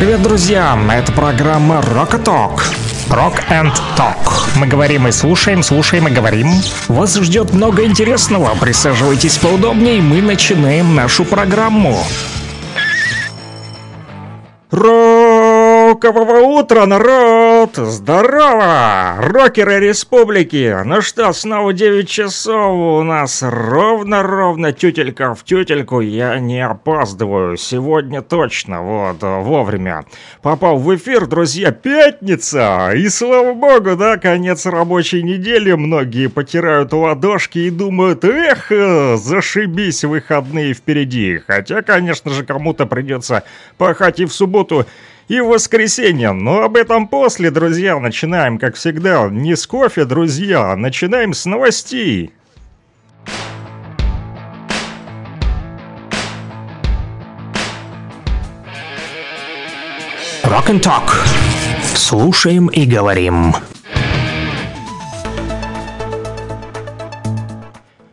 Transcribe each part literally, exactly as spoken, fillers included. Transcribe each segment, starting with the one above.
Привет, друзья! Это программа Rock and Talk. Rock and Talk. Мы говорим и слушаем, слушаем и говорим. Вас ждет много интересного. Присаживайтесь поудобнее, мы начинаем нашу программу. Рокового утра, народ! Здорово! Рокеры республики! Ну что, снова девять часов у нас ровно-ровно, тютелька в тютельку, я не опаздываю, сегодня точно, вот, вовремя попал в эфир, друзья, пятница! И слава богу, да, конец рабочей недели, многие потирают ладошки и думают, эх, зашибись, выходные впереди, хотя, конечно же, кому-то придется пахать и в субботу, и в воскресенье, но об этом после, друзья. Начинаем, как всегда, не с кофе, друзья, начинаем с новостей. Rock and Talk. Слушаем и говорим.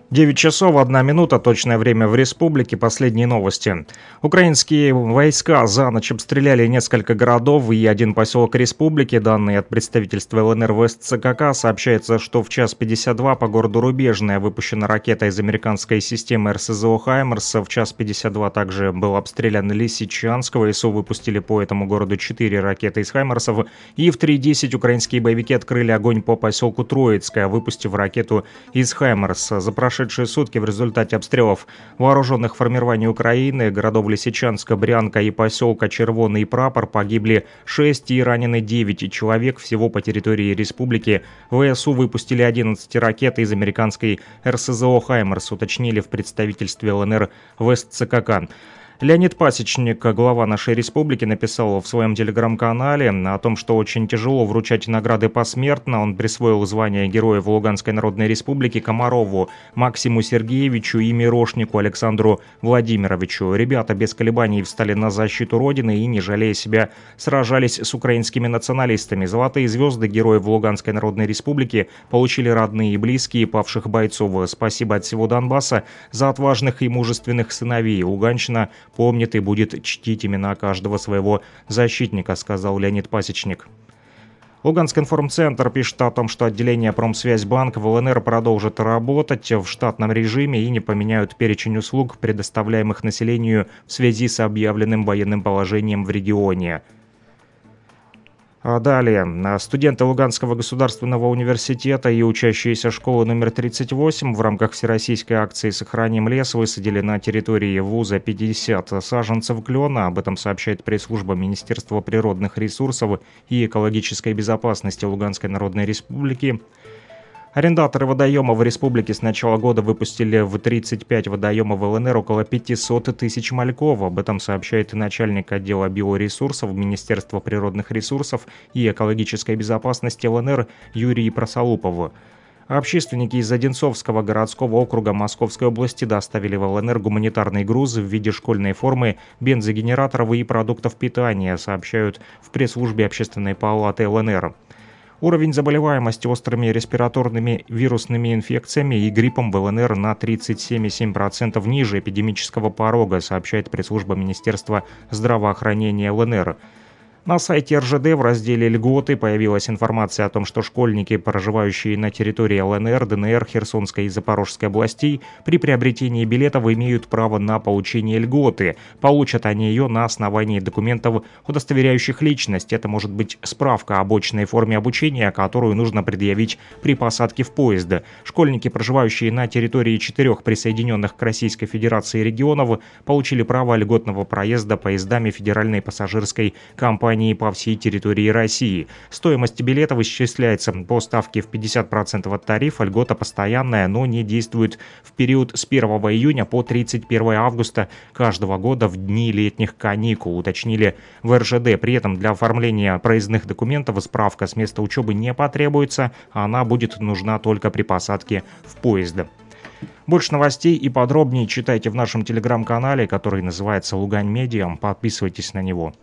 девять часов одна минута, точное время в республике, последние новости. Украинские войска за ночь обстреляли несколько городов и один поселок республики. Данные от представительства ЛНР ВСЦКК сообщается, что в час пятьдесят два по городу Рубежное выпущена ракета из американской системы РСЗО «Хаймарс». В час пятьдесят два также был обстрелян Лисичанск. ВСУ выпустили по этому городу четыре ракеты из «Хаймарсов». И в три десять украинские боевики открыли огонь по поселку Троицкое, выпустив ракету из «Хаймарса». За прошедшие сутки в результате обстрелов вооруженных формирований Украины, городов Лисичанска, Брянка и поселка Червоный Прапор погибли шесть и ранены девять человек. Всего по территории республики ВСУ выпустили одиннадцать ракет из американской РСЗО «Хаймарс», уточнили в представительстве ЛНР ВСЦКК. Леонид Пасечник, глава нашей республики, написал в своем телеграм-канале о том, что очень тяжело вручать награды посмертно. Он присвоил звание Героев Луганской Народной Республики Комарову Максиму Сергеевичу и Мирошнику Александру Владимировичу. Ребята без колебаний встали на защиту Родины и, не жалея себя, сражались с украинскими националистами. Золотые звезды Героев Луганской Народной Республики получили родные и близкие павших бойцов. Спасибо от всего Донбасса за отважных и мужественных сыновей. Луганщина помнит и будет чтить имена каждого своего защитника, сказал Леонид Пасечник. Луганский информцентр пишет о том, что отделение Промсвязьбанк в ЛНР продолжит работать в штатном режиме и не поменяют перечень услуг, предоставляемых населению в связи с объявленным военным положением в регионе. Далее. Студенты Луганского государственного университета и учащиеся школы номер тридцать восемь в рамках всероссийской акции «Сохраним лес» высадили на территории вуза пятьдесят саженцев клена. Об этом сообщает пресс-служба Министерства природных ресурсов и экологической безопасности Луганской Народной Республики. Арендаторы водоемов в республике с начала года выпустили в тридцать пять водоемов ЛНР около пятьсот тысяч мальков. Об этом сообщает начальник отдела биоресурсов Министерства природных ресурсов и экологической безопасности ЛНР Юрий Просолупов. Общественники из Одинцовского городского округа Московской области доставили в ЛНР гуманитарные грузы в виде школьной формы, бензогенераторов и продуктов питания, сообщают в пресс-службе Общественной палаты ЛНР. Уровень заболеваемости острыми респираторными вирусными инфекциями и гриппом в ЛНР на тридцать семь и семь десятых процента ниже эпидемического порога, сообщает пресс-служба Министерства здравоохранения ЛНР. На сайте эр же дэ в разделе «Льготы» появилась информация о том, что школьники, проживающие на территории ЛНР, ДНР, Херсонской и Запорожской областей, при приобретении билетов имеют право на получение льготы. Получат они ее на основании документов, удостоверяющих личность. Это может быть справка об очной форме обучения, которую нужно предъявить при посадке в поезд. Школьники, проживающие на территории четырех присоединенных к Российской Федерации регионов, получили право льготного проезда поездами федеральной пассажирской компании по всей территории России. Стоимость билетов исчисляется по ставке в пятьдесят процентов от тарифа, льгота постоянная, но не действует в период с первого июня по тридцать первого августа каждого года в дни летних каникул, уточнили в эр же дэ. При этом для оформления проездных документов справка с места учебы не потребуется, она будет нужна только при посадке в поезд. Больше новостей и подробнее читайте в нашем телеграм-канале, который называется «Лугань Медиа». Подписывайтесь на него.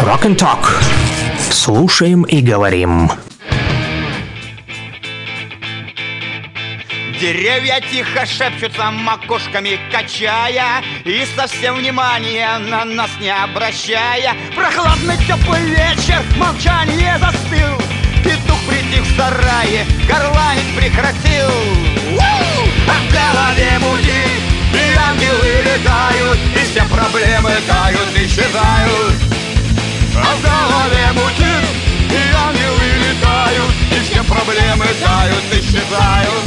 Rock and Talk. Слушаем и говорим. Деревья тихо шепчутся макушками, качая, и совсем внимания на нас не обращая. Прохладный теплый вечер, молчание застыл. Петух притих в сарае, горланить прекратил. А в голове мутит, и ангелы летают, и все проблемы тают, исчезают. А в голове мутит, и ангелы летают, и все проблемы тают, исчезают.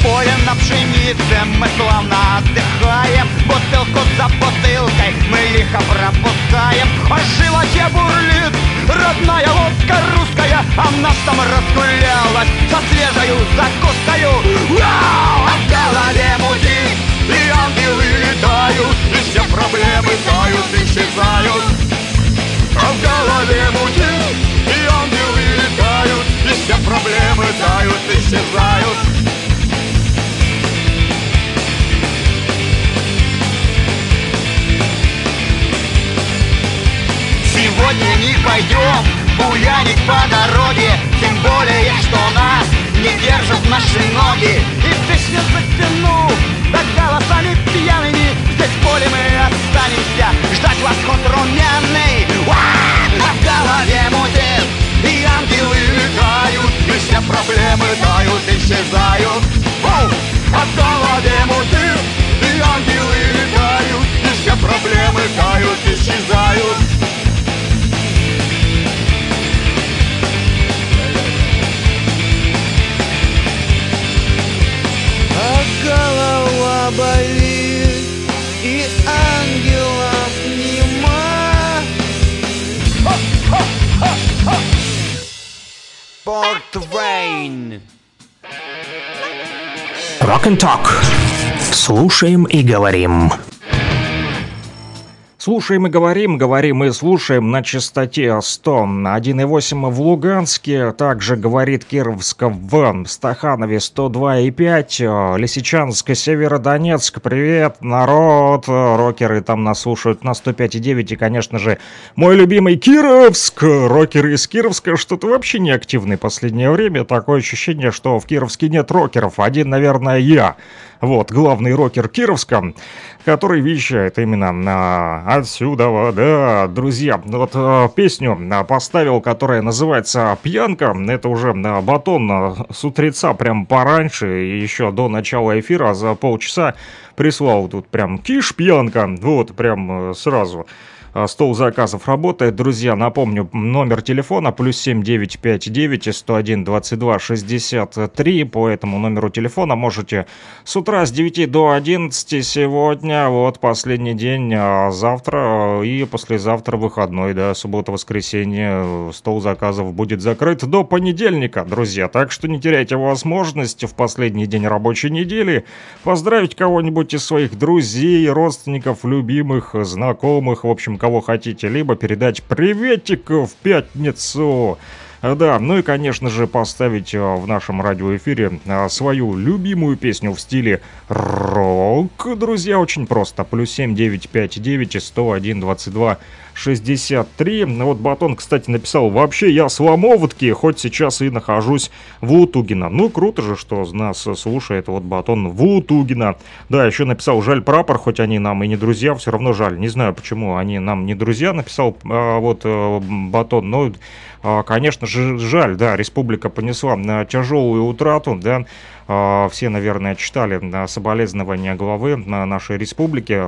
Поле на пшенице мы славно отдыхаем, бутылку за бутылкой мы лихо пропускаем. В животе бурлит родная водка русская, а нас там разгулялась со свежею закускою. А в голове мутит, и ангелы летают, и все проблемы тают, исчезают. А в голове мутит, и ангелы летают, и все проблемы тают, исчезают. Сегодня не пойдем буянить по дороге, тем более, что нас не держат наши ноги. И песню затяну, да голосами пьяными, здесь в поле мы останемся ждать восход румяный. А в голове мутит, и ангелы летают, и все проблемы тают, исчезают. А в голове мутит, и ангелы летают, и все проблемы тают, исчезают. Голова болит, и ангелов нема. Портвейн. Rock and Talk. Слушаем и говорим. Слушаем и говорим, говорим и слушаем на частоте сто один и восемь в Луганске, также говорит Кировска в Стаханове сто два и пять, Лисичанск, Северодонецк, привет, народ, рокеры там нас слушают на сто пять и девять и, конечно же, мой любимый Кировск, рокеры из Кировска что-то вообще не активны в последнее время, такое ощущение, что в Кировске нет рокеров, один, наверное, я. Вот, главный рокер Кировска, который вещает именно на отсюда, да, друзья. Вот песню поставил, которая называется «Пьянка». Это уже Батон с утреца, прям пораньше, еще до начала эфира, за полчаса прислал тут прям «Киш, пьянка», вот, прям сразу. Стол заказов работает, друзья, напомню, номер телефона плюс семь девять пять девять сто один двадцать два шестьдесят три, по этому номеру телефона можете с утра с девяти до одиннадцати сегодня, вот последний день, а завтра и послезавтра выходной, да, суббота-воскресенье, стол заказов будет закрыт до понедельника, друзья, так что не теряйте возможность в последний день рабочей недели поздравить кого-нибудь из своих друзей, родственников, любимых, знакомых, в общем, кого хотите, либо передать приветик в пятницу. Да, ну и, конечно же, поставить в нашем радиоэфире свою любимую песню в стиле рок. Друзья, очень просто. плюс семь девять пять девять сто один двадцать два шестьдесят три. Вот Батон, кстати, написал: вообще я с Ломоватки, хоть сейчас и нахожусь в Утугино. Ну, круто же, что нас слушает вот Батон в Утугино. Да, еще написал: жаль прапор, хоть они нам и не друзья, все равно жаль. Не знаю, почему они нам не друзья, написал а, вот Батон, но... Конечно же, жаль, да, республика понесла тяжелую утрату, да, все, наверное, читали соболезнования главы нашей республики,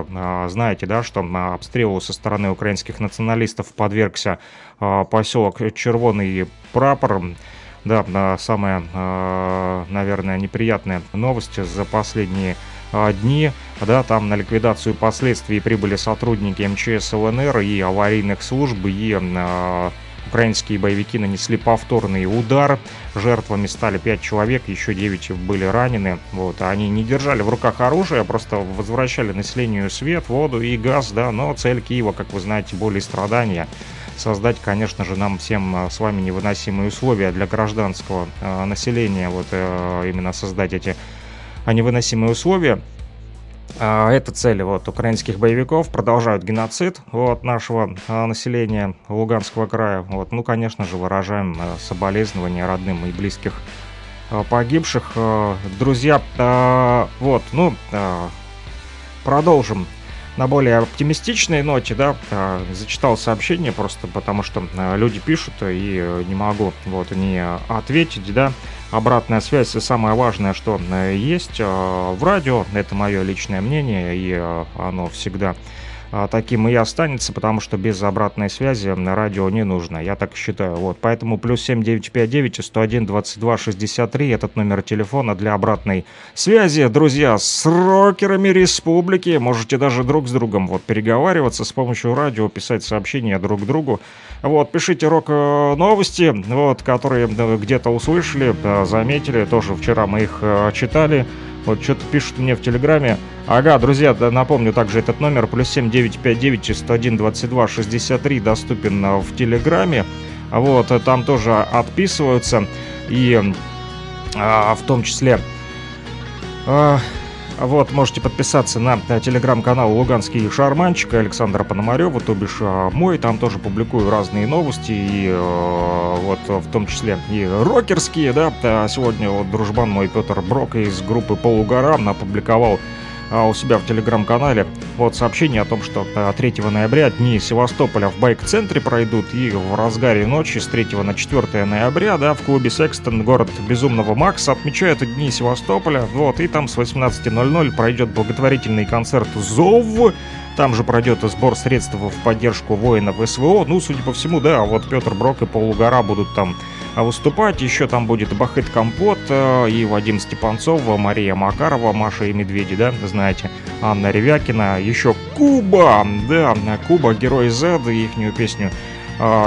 знаете, да, что обстрелу со стороны украинских националистов подвергся поселок Червоный Прапор. Да, самая, наверное, неприятная новость за последние дни, да, там на ликвидацию последствий прибыли сотрудники МЧС ЛНР и аварийных служб, и... Украинские боевики нанесли повторный удар. Жертвами стали пять человек, еще девять были ранены. Вот. Они не держали в руках оружие, просто возвращали населению свет, воду и газ, да. Но цель Киева, как вы знаете, боль и страдания. Создать, конечно же, нам всем с вами невыносимые условия для гражданского населения. Вот именно создать эти невыносимые условия. Это цели вот украинских боевиков, продолжают геноцид вот нашего населения Луганского края. Вот, ну, конечно же, выражаем соболезнования родным и близких погибших. Друзья, вот, ну, продолжим на более оптимистичной ноте, да, зачитал сообщение просто потому, что люди пишут и не могу вот не ответить, да. Обратная связь и самое важное, что есть в радио, это мое личное мнение, и оно всегда таким и останется, потому что без обратной связи на радио не нужно, я так считаю. Вот, поэтому плюс семь девять пять девять сто один двадцать два шестьдесят три, этот номер телефона для обратной связи. Друзья, с рокерами республики можете даже друг с другом вот переговариваться с помощью радио, писать сообщения друг другу. Вот, пишите рок-новости, вот, которые где-то услышали, заметили, тоже вчера мы их читали. Вот что-то пишут мне в Телеграме. Ага, друзья, напомню также этот номер плюс семь девять пять девять сто один двадцать два шестьдесят три доступен в Телеграме. Вот, там тоже отписываются. И а, в том числе а, вот, можете подписаться на телеграм-канал «Луганский шарманщик» Александра Пономарева, то бишь мой. Там тоже публикую разные новости, и вот в том числе и рокерские, да. Сегодня вот дружбан мой Пётр Брок из группы «Полугора» опубликовал у себя в телеграм-канале вот сообщение о том, что третьего ноября дни Севастополя в байк-центре пройдут, и в разгаре ночи с третьего на четвёртое ноября, да, в клубе «Секстон» город Безумного Макса отмечают дни Севастополя, вот, и там с восемнадцати ноль-ноль пройдет благотворительный концерт «ЗОВ», там же пройдет сбор средств в поддержку воинов СВО, ну, судя по всему, да, вот Пётр Брок и Полугора будут там выступать, еще там будет Бахыт Компот и Вадим Степанцов, Мария Макарова, Маша и Медведи, да, знаете, Анна Ревякина, еще Куба, да, Куба, Герой Зед, ихнюю песню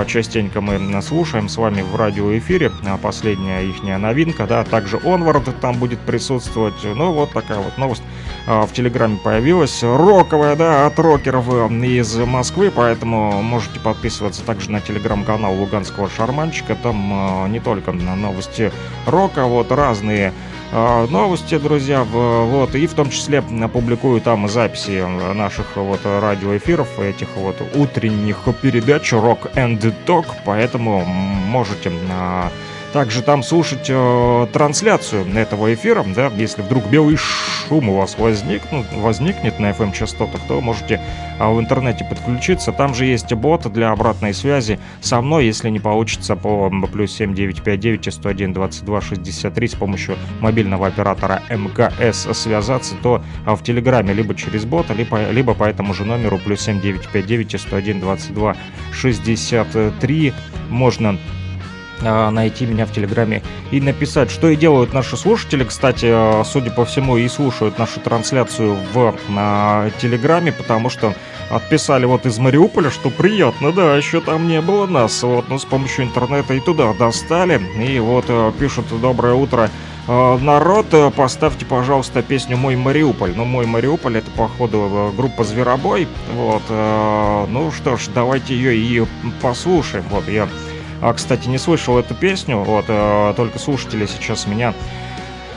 частенько мы слушаем с вами в радиоэфире, последняя ихняя новинка, да, также Onward там будет присутствовать, ну, вот такая вот новость в Телеграме появилась, роковая, да, от рокеров из Москвы, поэтому можете подписываться также на телеграм-канал Луганского шарманщика, там не только новости рока, вот разные новости, друзья, вот, и в том числе публикую там записи наших вот радиоэфиров, этих вот утренних передач Rock and Talk, поэтому можете а, также там слушать а, трансляцию этого эфира, да, если вдруг белый шум у вас возникнет, возникнет на эф эм-частотах, то можете а, в интернете подключиться, там же есть бот для обратной связи со мной, если не получится по плюс семь девять пять девять сто один двадцать два шестьдесят три с помощью мобильного оператора МКС связаться, то а, в Телеграме либо через бота, либо, либо по этому же номеру плюс семь девять пять девять сто один двадцать два шестьдесят три можно найти меня в Телеграме и написать, что и делают наши слушатели. Кстати, судя по всему, и слушают нашу трансляцию в на, Телеграме, потому что отписали вот из Мариуполя, что приятно, да, еще там не было нас, вот, но с помощью интернета и туда достали, и вот пишут: «Доброе утро, народ, поставьте, пожалуйста, песню «Мой Мариуполь». Ну, «Мой Мариуполь» — это, походу, группа «Зверобой», вот, ну что ж, давайте ее и послушаем, вот, я... А, кстати, не слышал эту песню, вот, э, только слушатели сейчас меня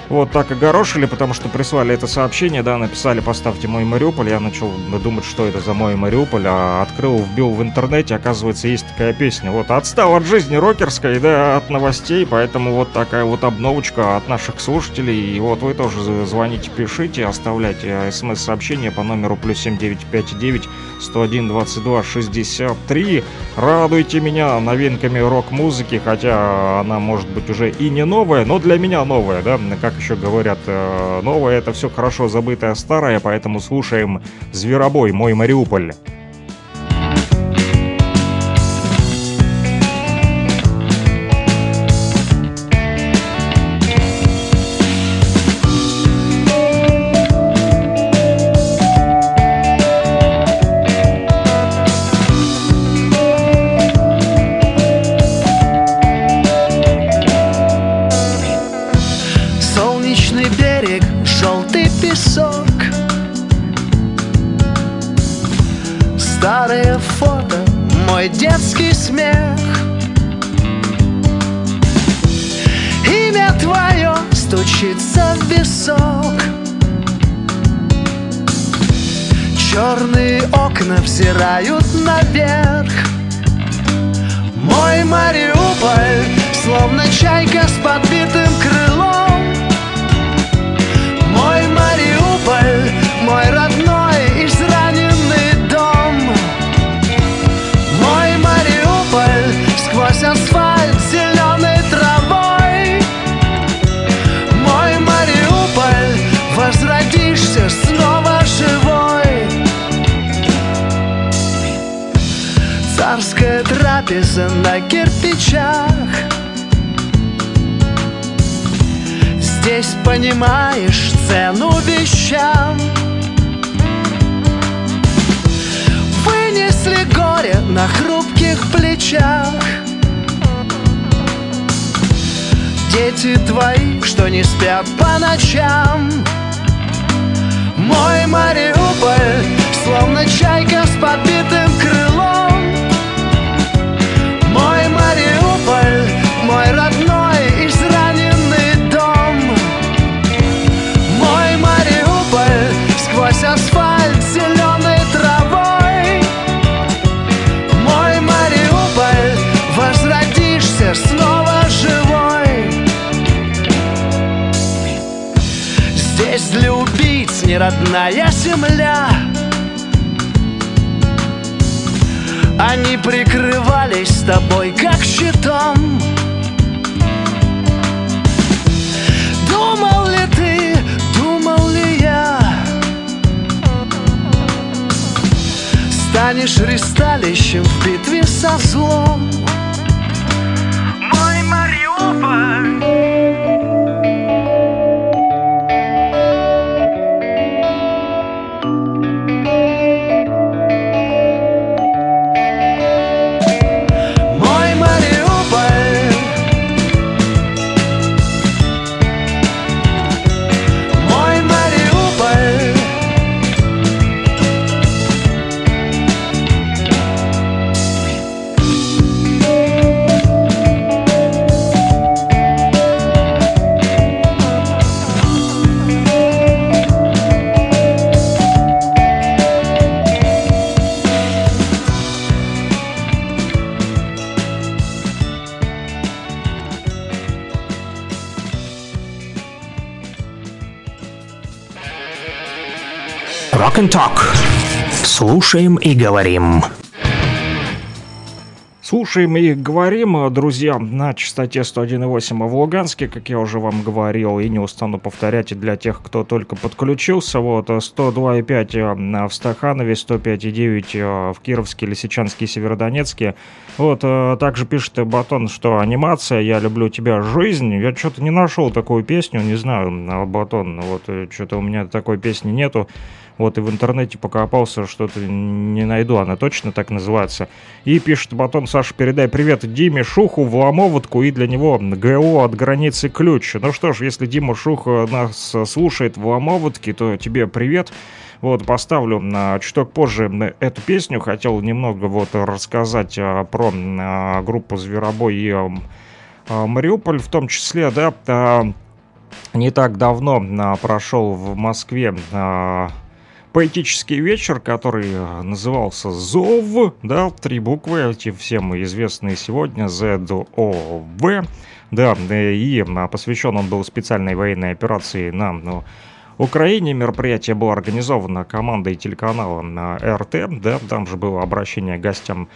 вот так огорошили, потому что прислали это сообщение, да, написали: «Поставьте «Мой Мариуполь». Я начал думать, что это за «Мой Мариуполь», а открыл, вбил в интернете, оказывается, есть такая песня. Вот, отстал от жизни рокерской, да, от новостей, поэтому вот такая вот обновочка от наших слушателей. И вот вы тоже звоните, пишите, оставляйте смс-сообщение по номеру плюс семь девять пять девять сто один двадцать два шестьдесят три. Радуйте меня новинками рок-музыки, хотя она может быть уже и не новая, но для меня новая, да, как еще говорят, новое — это все хорошо забытое старое, поэтому слушаем «Зверобой», «Мой Мариуполь». Стучится в висок, черные окна взирают наверх. Мой Мариуполь, словно чайка с подбитым крылом. Мой Мариуполь, мой родной израненный дом. Мой Мариуполь, сквозь асфальт зеленой травой. Мой Мариуполь, возродишься снова живой. Царская трапеза на кирпичах. Здесь понимаешь цену вещам. Вынесли горе на хрупких плечах. Дети твои, что не спят по ночам. Мой Мариуполь, словно чайка с подбитым крылом. Мой Мариуполь, мой родной израненный дом. Мой Мариуполь, сквозь асфальт зеленой травой. Мой Мариуполь, возродишься снова живой. Здесь любви неродная земля. Они прикрывались тобой как щитом. Думал ли ты, думал ли я, станешь ристалищем в битве со злом. Мой Мариуполь. Rock and Talk. Слушаем и говорим. Слушаем и говорим, друзья, на частоте сто один и восемь в Луганске, как я уже вам говорил, и не устану повторять, и для тех, кто только подключился, вот, сто два и пять в Стаханове, сто пять и девять в Кировске, Лисичанске и Северодонецке. Вот, также пишет Батон, что анимация «Я люблю тебя, жизнь». Я что-то не нашел такую песню, не знаю, Батон, вот, что-то у меня такой песни нету. Вот и в интернете покопался, что-то не найду, она точно так называется. И пишет Батон: Саша, передай привет Диме Шуху в Ломоватку, и для него ГО от границы ключ. Ну что ж, если Дима Шух нас слушает в Ломоватке, то тебе привет. Вот, поставлю на чуток позже эту песню. Хотел немного вот рассказать про группу «Зверобой» и Мариуполь в том числе, да. Не так давно прошел в Москве поэтический вечер, который назывался «ЗОВ», да, три буквы, эти все мы известные сегодня, зэ дэ о вэ, да, и посвящен он был специальной военной операции на ну, Украине. Мероприятие было организовано командой телеканала эр тэ, да, там же было обращение к гостям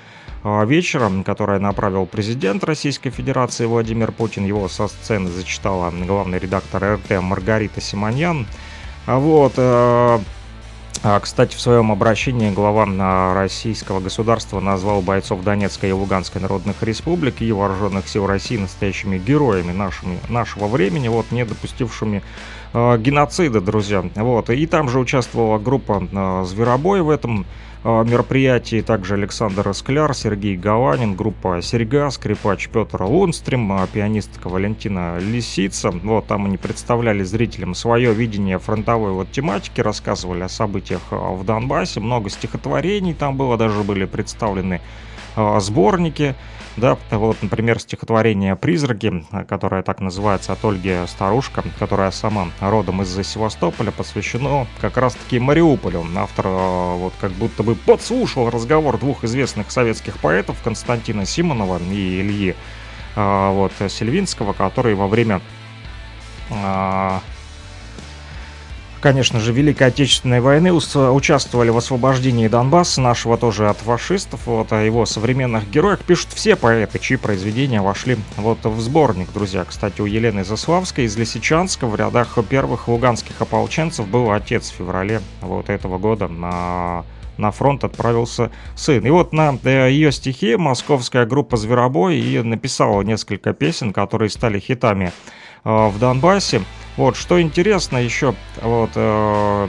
вечера, которое направил президент Российской Федерации Владимир Путин. Его со сцены зачитала главный редактор эр тэ Маргарита Симоньян. А вот... Кстати, в своем обращении глава российского государства назвал бойцов Донецкой и Луганской народных республик и вооруженных сил России настоящими героями нашими, нашего времени, вот, не допустившими э, геноцида, друзья. Вот. И там же участвовала группа э, «Зверобой» в этом э, мероприятии, также Александр Скляр, Сергей Галанин, группа «Серьга», скрипач Пётр Лунстрим, э, пианистка Валентина Лисица. Вот, там они представляли зрителям свое видение фронтовой вот тематики, рассказывали о событиях в Донбассе, много стихотворений там было, даже были представлены сборники. Да, вот, например, стихотворение «Призраки», которое так называется, от Ольги Старушка, которая сама родом из Севастополя, посвящено как раз-таки Мариуполю. Автор вот как будто бы подслушал разговор двух известных советских поэтов, Константина Симонова и Ильи вот, Сельвинского, которые во время... конечно же, Великой Отечественной войны участвовали в освобождении Донбасса, нашего тоже от фашистов. Вот, о его современных героях пишут все поэты, чьи произведения вошли вот в сборник, друзья. Кстати, у Елены Заславской из Лисичанска в рядах первых луганских ополченцев был отец. В феврале вот этого года на... на фронт отправился сын. И вот на ее стихи московская группа «Зверобой» и написала несколько песен, которые стали хитами в Донбассе. Вот, что интересно еще, вот, э,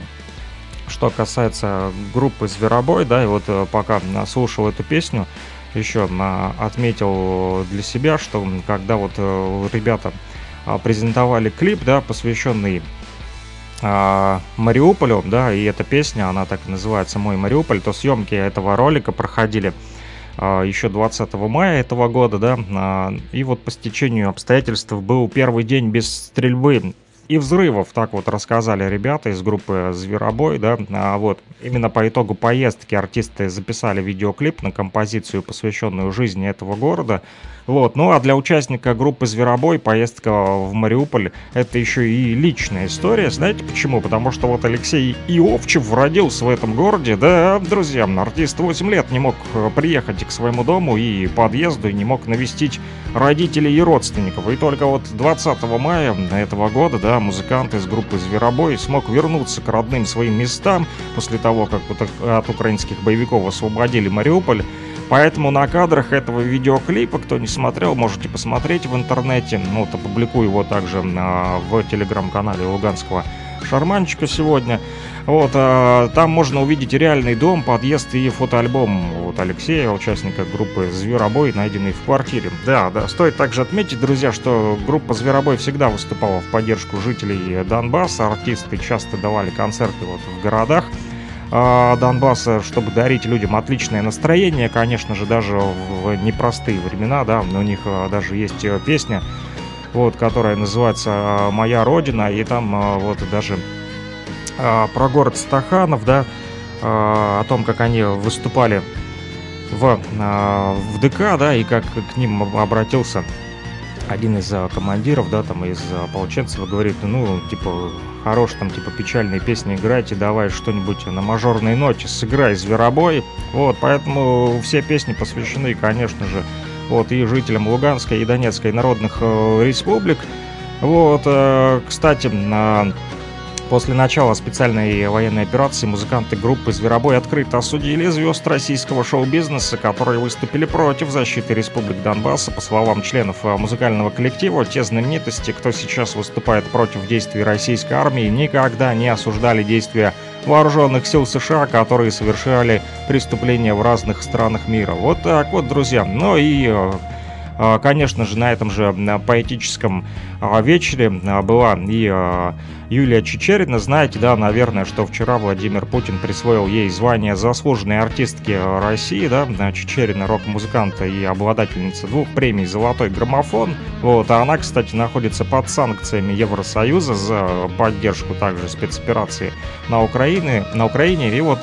что касается группы «Зверобой», да, и вот пока слушал эту песню, еще отметил для себя, что когда вот ребята презентовали клип, да, посвященный э, Мариуполю, да, и эта песня, она так и называется «Мой Мариуполь», то съемки этого ролика проходили еще двадцатого мая этого года, да, и вот по стечению обстоятельств был первый день без стрельбы и взрывов, так вот рассказали ребята из группы «Зверобой», да, вот, именно по итогу поездки артисты записали видеоклип на композицию, посвященную жизни этого города, вот, ну а для участника группы «Зверобой» поездка в Мариуполь — это еще и личная история, знаете почему? Потому что вот Алексей Иовчев родился в этом городе, да, друзья, артист восемь лет не мог приехать к своему дому и подъезду, и не мог навестить родителей и родственников, и только вот двадцатого мая этого года, да, музыкант из группы «Зверобой» смог вернуться к родным своим местам после того, как от украинских боевиков освободили Мариуполь. Поэтому на кадрах этого видеоклипа, кто не смотрел, можете посмотреть в интернете. Вот, опубликую его также на, в телеграм-канале Луганского шарманщика сегодня. Вот, а, там можно увидеть реальный дом, подъезд и фотоальбом вот Алексея, участника группы «Зверобой», найденный в квартире. Да, да, стоит также отметить, друзья, что группа «Зверобой» всегда выступала в поддержку жителей Донбасса. Артисты часто давали концерты вот в городах Донбасса, чтобы дарить людям отличное настроение, конечно же, даже в непростые времена, да, у них даже есть песня, вот, которая называется «Моя Родина», и там вот даже про город Стаханов, да, о том, как они выступали в, в ДК, да, и как к ним обратился один из командиров, да, там, из ополченцев, говорит, ну, типа, хорош там, типа, печальные песни играть, и давай что-нибудь на мажорной ноте сыграй, «Зверобой». Вот, поэтому все песни посвящены, конечно же, вот, и жителям Луганской и Донецкой народных э, республик. Вот, э, кстати, э, после начала специальной военной операции музыканты группы «Зверобой» открыто осудили звезд российского шоу-бизнеса, которые выступили против защиты республик Донбасса. По словам членов музыкального коллектива, те знаменитости, кто сейчас выступает против действий российской армии, никогда не осуждали действия вооруженных сил США, которые совершали преступления в разных странах мира. Вот так вот, друзья. Ну и... конечно же, на этом же поэтическом вечере была и Юлия Чичерина. Знаете, да, наверное, что вчера Владимир Путин присвоил ей звание заслуженной артистки России, да. Чичерина — рок-музыканта и обладательница двух премий «Золотой граммофон». Вот, а она, кстати, находится под санкциями Евросоюза за поддержку также спецоперации на Украине. На Украине. И вот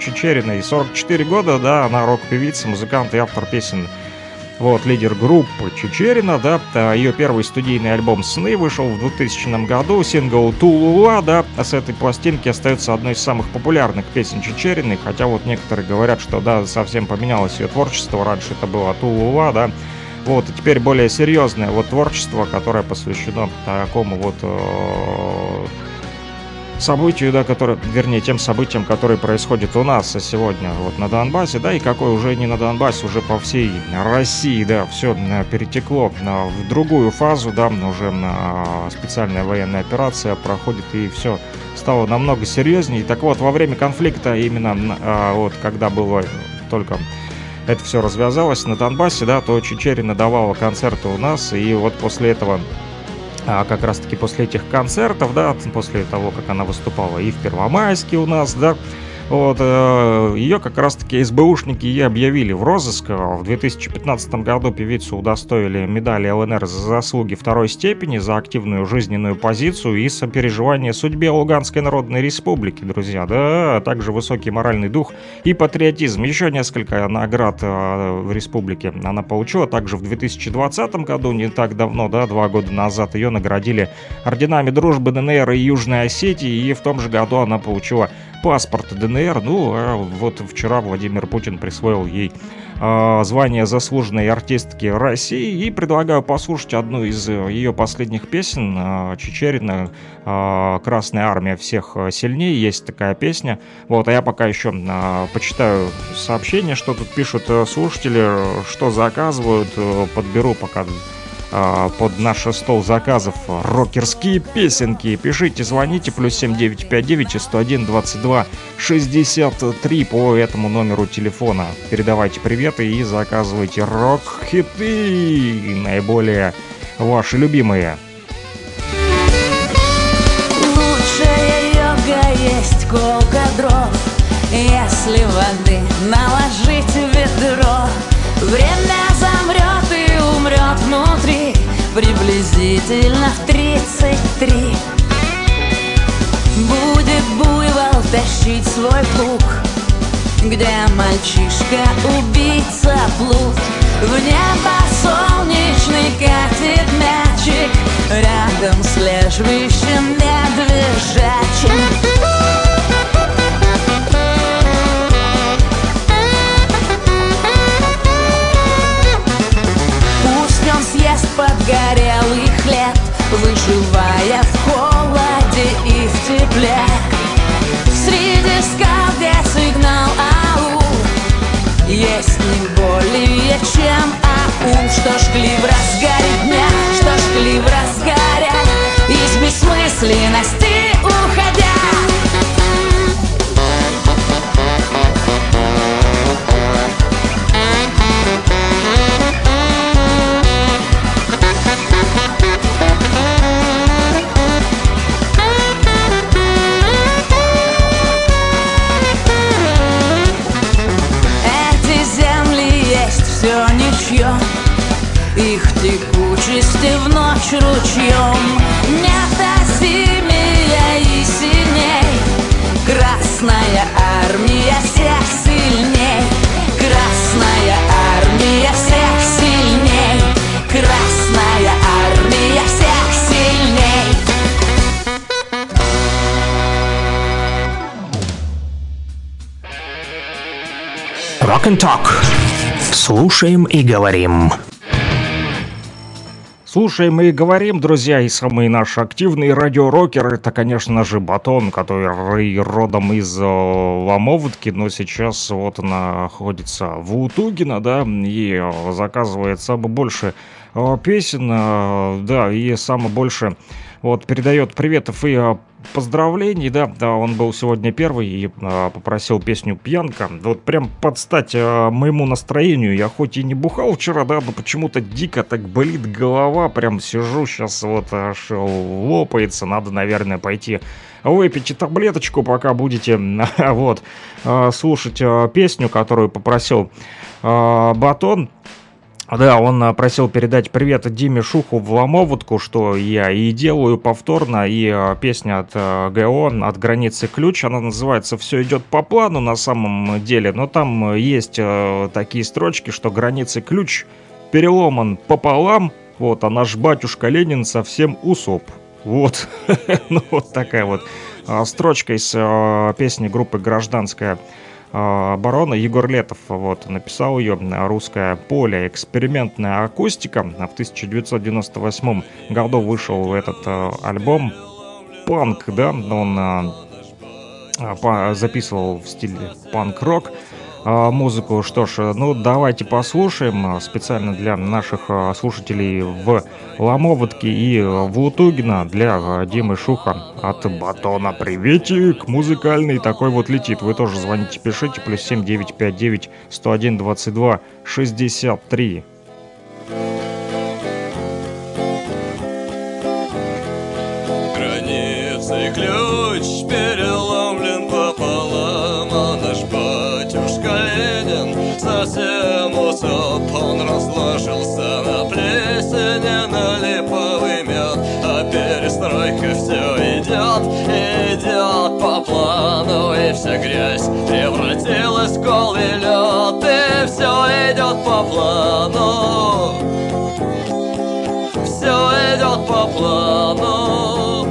Чичериной сорок четыре года, да, она рок-певица, музыкант и автор песен. Вот, лидер группы Чичерина, да, ее первый студийный альбом «Сны» вышел в двухтысячном году, сингл «Тулула», да, с этой пластинки остается одной из самых популярных песен Чичериной, хотя вот некоторые говорят, что, да, совсем поменялось ее творчество, раньше это было «Тулула», да, вот, и теперь более серьезное вот творчество, которое посвящено такому вот... событию, да, которые, вернее, тем событиям, которые происходят у нас сегодня вот на Донбассе, да, и какой уже не на Донбассе, уже по всей России, да, все перетекло в другую фазу, да, уже специальная военная операция проходит, и все стало намного серьезнее. Так вот, во время конфликта, именно вот когда было только... это все развязалось на Донбассе, да, то Чичерина давала концерты у нас, и вот после этого... А как раз таки после этих концертов, да, после того, как она выступала и в Первомайске у нас, да, Вот, ее как раз-таки СБУшники и объявили в розыск. В две тысячи пятнадцатом году певицу удостоили медали ЛНР за заслуги второй степени, за активную жизненную позицию и сопереживание судьбе Луганской Народной Республики, друзья. Да, а также высокий моральный дух и патриотизм. Еще несколько наград в республике она получила. Также в две тысячи двадцатом году, не так давно, да, два года назад, ее наградили орденами дружбы ДНР и Южной Осетии. И в том же году она получила паспорт ДНР. Ну, а вот вчера Владимир Путин присвоил ей э, звание заслуженной артистки России. И предлагаю послушать одну из ее последних песен, э, Чичерина, э, «Красная армия всех сильнее». Есть такая песня. Вот, а я пока еще э, почитаю сообщения, что тут пишут слушатели, что заказывают. Подберу пока под наш стол заказов рокерские песенки. Пишите, звоните, плюс семь девять пять девять сто один двадцать два шестьдесят три по этому номеру телефона. Передавайте приветы и заказывайте рок-хиты, наиболее ваши любимые. Лучшая йога есть колка дров, если воды наложить в ведро. Время замрет и умрет внутри, приблизительно в тридцать три. Будет буйвол тащить свой плуг, где мальчишка-убийца плут. В небо солнечный катит мячик, рядом с лежбищем медвежачим. Подгорелый хлеб, выживая в холоде и в тепле. Среди скал, где сигнал ау, есть не более чем ау. Что жгли в разгаре дня, что жгли в разгаре из бессмысленности уходя. Их текучести в ночь ручьем. Неотразимее и сильней, Красная армия всех сильней. Красная армия всех сильней. Красная армия всех сильней. Rock and Talk. Слушаем и говорим. Слушаем и говорим, друзья, и самые наши активные радиорокеры, это, конечно же, Батон, который родом из Ломоватки, но сейчас вот находится в Утугино, да, и заказывает самое больше песен, да, и самое больше вот передает приветов и поздравлений, да, да, он был сегодня первый и а, попросил песню «Пьянка». Вот прям под стать а, моему настроению. Я хоть и не бухал вчера, да, но почему-то дико так болит голова. Прям сижу, сейчас вот аж лопается. Надо, наверное, пойти выпить таблеточку, пока будете вот слушать песню, которую попросил а, Батон. Да, он просил передать привет Диме Шуху в Ломоватку, что я и делаю повторно, и песня от ГО «От границы ключ», она называется «Все идет по плану» на самом деле, но там есть такие строчки, что «Границы ключ переломан пополам, вот, а наш батюшка Ленин совсем усоп». Вот, ну вот такая вот строчка из песни группы «Гражданская оборона». Егор Летов вот написал ее. «Русское поле. Экспериментная акустика». В тысяча девятьсот девяносто восьмом году вышел этот альбом «Панк», да, он записывал в стиле панк-рок музыку. Что ж, ну давайте послушаем специально для наших слушателей в Ломоватке и в Утугино, для Димы Шуха от Батона. Приветик музыкальный такой вот летит. Вы тоже звоните, пишите, плюс семь девять пять девять сто один двадцать два шестьдесят три. Границы ключ переломлен пополам, вся грязь превратилась в голый лед, и все идет по плану, все идет по плану.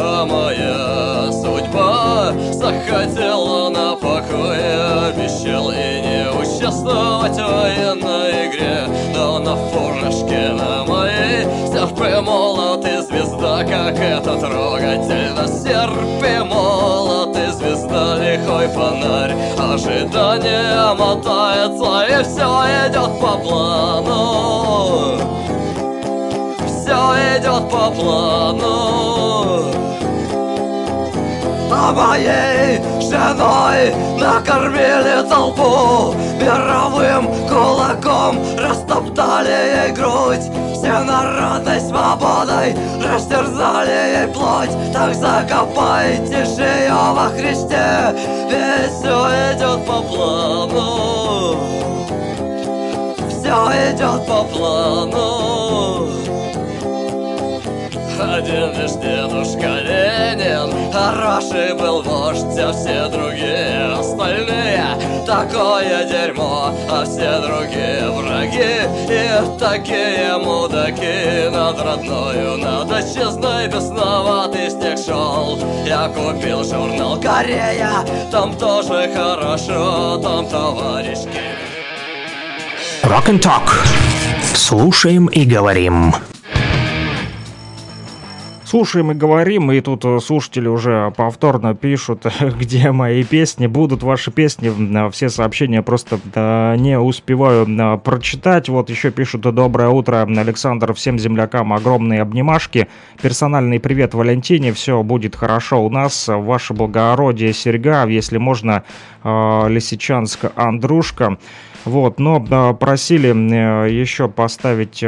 А моя судьба захотела на покое, обещал и не участвовать в военной игре, но на фуражке на моей серп и молот и звезда, как это трогательно, серп и молот и звезда, лихой фонарь. Ожидание мотается и все идет по плану, все идет по плану. А моей женой накормили толпу, мировым кулаком растоптали ей грудь, все народной свободой растерзали ей плоть. Так закопайте же ее во Христе, ведь все идет по плану, все идет по плану. Один лишь дедушка Ленин хороший был вождь, а все другие остальные такое дерьмо, а все другие враги и такие мудаки. Над родною, над отчизной бесноватый снег шел. Я купил журнал «Корея», там тоже хорошо, там товарищи. Rock and Talk. Слушаем и говорим. Слушаем и говорим, и тут слушатели уже повторно пишут, где мои песни, будут ваши песни, все сообщения просто не успеваю прочитать. Вот еще пишут: доброе утро, Александр, всем землякам огромные обнимашки, персональный привет Валентине, все будет хорошо у нас, ваше благородие Серьга, если можно, Лисичанск, Андрушка. Вот, но просили еще поставить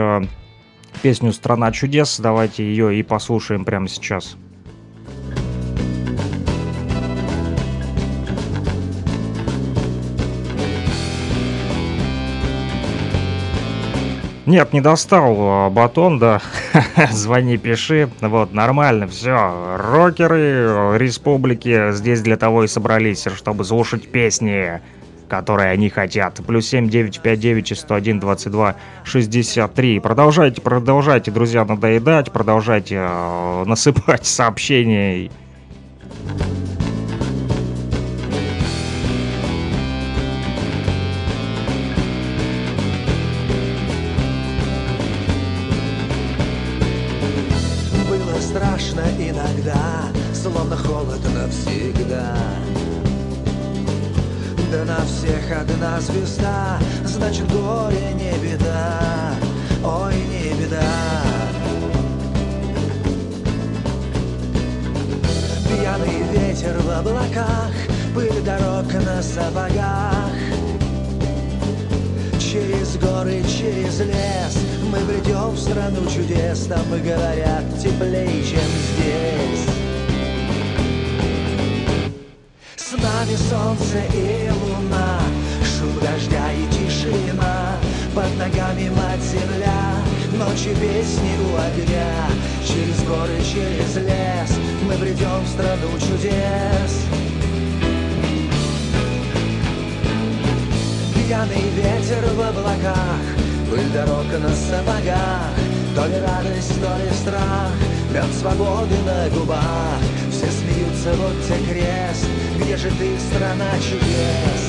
песню «Страна чудес», давайте ее и послушаем прямо сейчас. Нет, не достал батон, да, звони, пиши, вот, нормально, все, рокеры республики здесь для того и собрались, чтобы слушать песни, которые они хотят. Плюс семь девять пять девять сто один двадцать два шестьдесят три. Продолжайте, продолжайте, друзья, надоедать, продолжайте э, насыпать сообщения. Было страшно иногда, словно холодно навсегда. Да на всех одна звезда, значит, горе не беда, ой, не беда. Пьяный ветер в облаках, пыль дорог на сапогах. Через горы, через лес мы придем в страну чудес, там говорят теплее, чем здесь. С нами солнце и луна, шум дождя и тишина, под ногами мать земля, ночи песни у огня. Через горы, через лес мы придем в страну чудес. Пьяный ветер в облаках, пыль дорог на сапогах, то ли радость, то ли страх, мед свободы на губах. Все смеются, вот тебе крест, где же ты, страна чудес?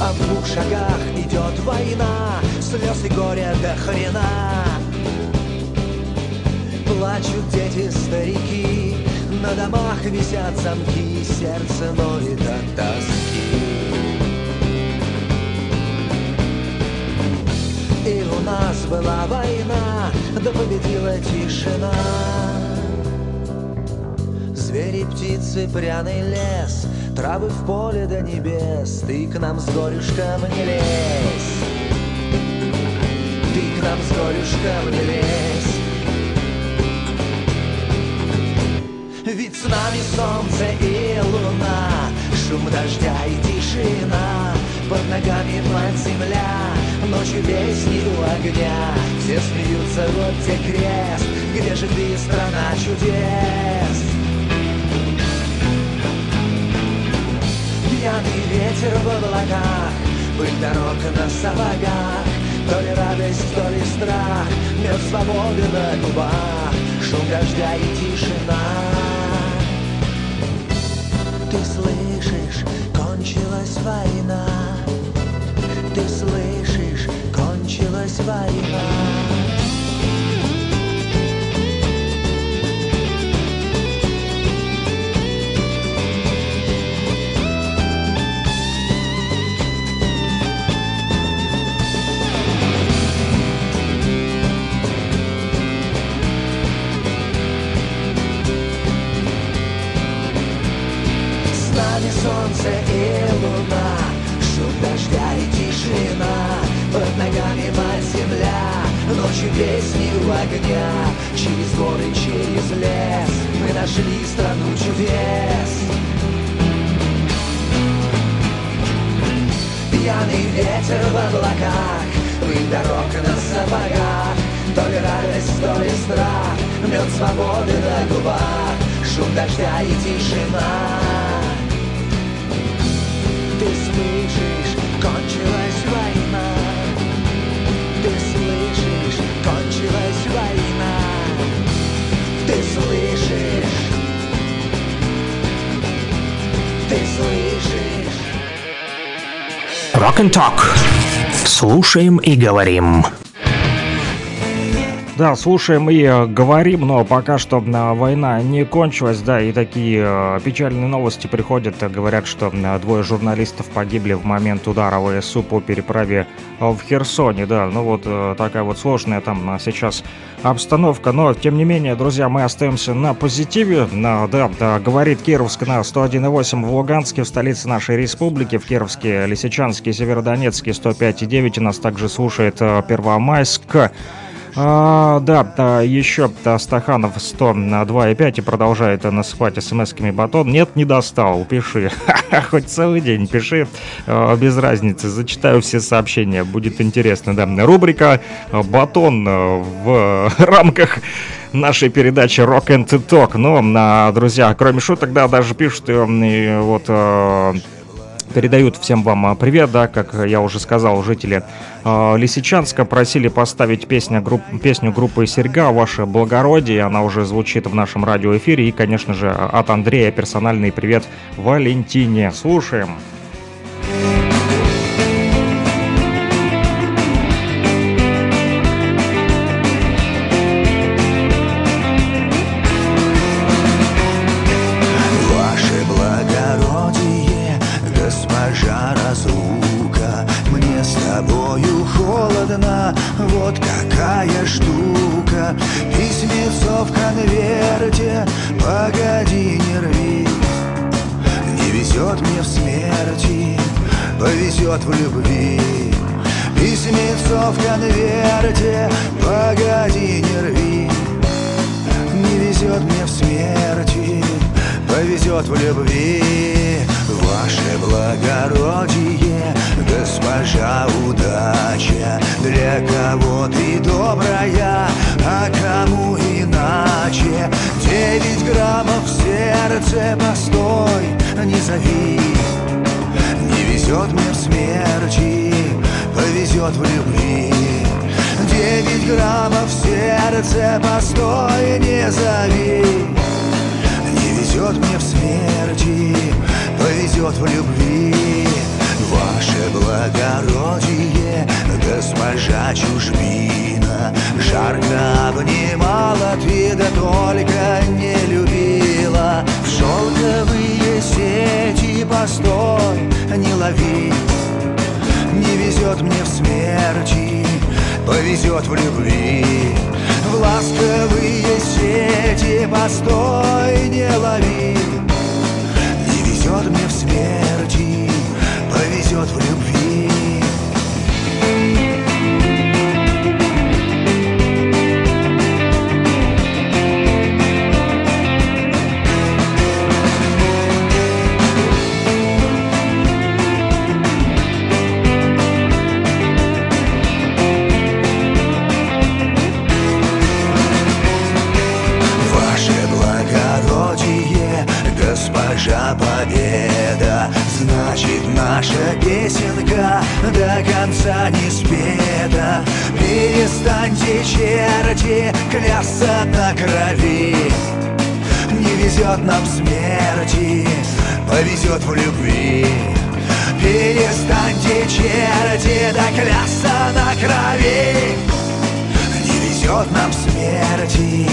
А в двух шагах идет война, слез и горя до хрена. Плачут дети, старики, на домах висят замки, сердце ноет от тоски. И у нас была война, да победила тишина. Звери, птицы, пряный лес, травы в поле до небес. Ты к нам с горюшком не лезь, ты к нам с горюшком не лезь. Ведь с нами солнце и луна, шум дождя и тишина, под ногами мать земля. Ночью песни у огня, все смеются, вот те крест. Где же ты, страна чудес? Пьяный ветер в облаках, пыль дорог на сапогах. То ли радость, то ли страх, мед свободы на губах. Шум дождя и тишина. Ты слышишь, кончилась война. Ты слышишь, кончилась война. Солнце и луна, шум дождя и тишина. Под ногами мать земля, ночью песни у огня. Через горы, через лес мы нашли страну чудес. Пьяный ветер в облаках, пыль дорог на сапогах. То ли радость, то ли страх, мед свободы на губах. Шум дождя и тишина. Ты слышишь, кончилась война. Ты слышишь, кончилась война. Ты слышишь, ты слышишь. Rock and Talk. Слушаем и говорим. Да, слушаем и говорим, но пока что война не кончилась, да, и такие печальные новости приходят. Говорят, что двое журналистов погибли в момент удара ВСУ по переправе в Херсоне, да. Ну вот такая вот сложная там сейчас обстановка, но тем не менее, друзья, мы остаемся на позитиве, на, да, да, говорит Кировск на сто один и восемь в Луганске, в столице нашей республики, в Кировске, Лисичанске, Северодонецке сто пять и девять, и нас также слушает Первомайск. А, да, да, еще да, Стаханов сто два и пять и продолжает насыпать смс-ками батон. Нет, не достал, пиши. Хоть целый день пиши, без разницы, зачитаю все сообщения, будет интересно, да. Рубрика «Батон» в рамках нашей передачи Rock and Talk. Но, друзья, кроме шуток, да, даже пишут, и вот... передают всем вам привет, да, как я уже сказал, жители э, Лисичанска просили поставить песню, групп, песню группы «Серьга» «Ваше благородие», она уже звучит в нашем радиоэфире, и, конечно же, от Андрея персональный привет Валентине, слушаем. эта песенка до конца не спета. Перестаньте, черти, клясться на крови. Не везет нам смерти, повезет в любви. Перестаньте, черти, да клясться на крови. Не везет нам смерти,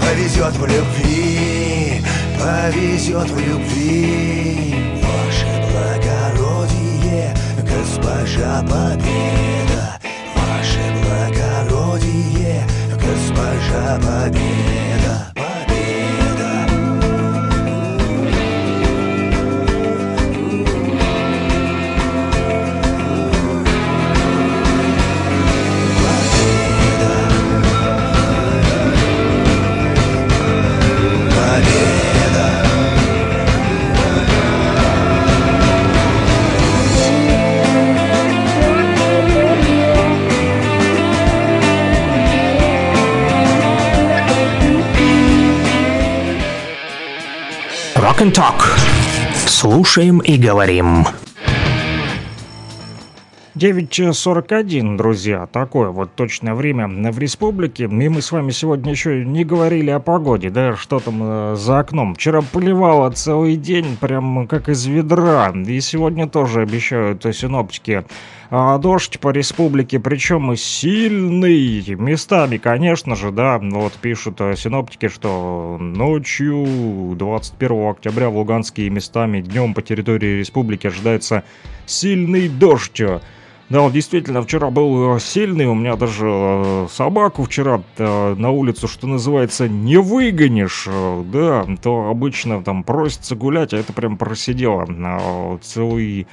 повезет в любви. Повезет в любви. Ваше благородие, госпожа Победа. Ваше благородие, госпожа Победа. Rock and Talk. Слушаем и говорим. девять сорок один, друзья, такое вот точное время в республике. И мы с вами сегодня еще не говорили о погоде, да, что там за окном. Вчера поливало целый день, прям как из ведра. И сегодня тоже обещают синоптики дождь по республике, причем сильный. Местами, конечно же, да, вот пишут синоптики, что ночью двадцать первого октября в Луганске и местами днем по территории республики ожидается сильный дождь. Да, он действительно вчера был сильный, у меня даже э, собаку вчера э, на улицу, что называется, не выгонишь, э, да, то обычно там просится гулять, а это прям просидела э, целый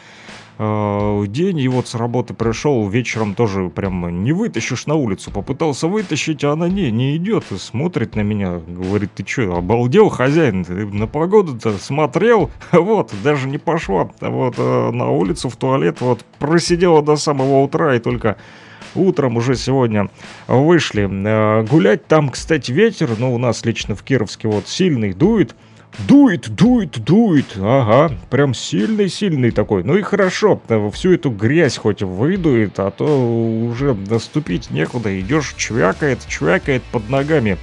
э, день, и вот с работы пришел, вечером тоже прям не вытащишь на улицу, попытался вытащить, а она не, не идет, смотрит на меня, говорит, ты что, обалдел, хозяин, ты на погоду-то смотрел, вот, даже не пошла, вот, э, на улицу, в туалет, вот, просидела до самого утра, и только утром уже сегодня вышли э, гулять. Там, кстати, ветер, ну, у нас лично в Кировске вот сильный дует, дует, дует, дует, ага, прям сильный-сильный такой. Ну и хорошо, всю эту грязь хоть выдует, а то уже наступить некуда, идешь, чвякает, чвякает под ногами.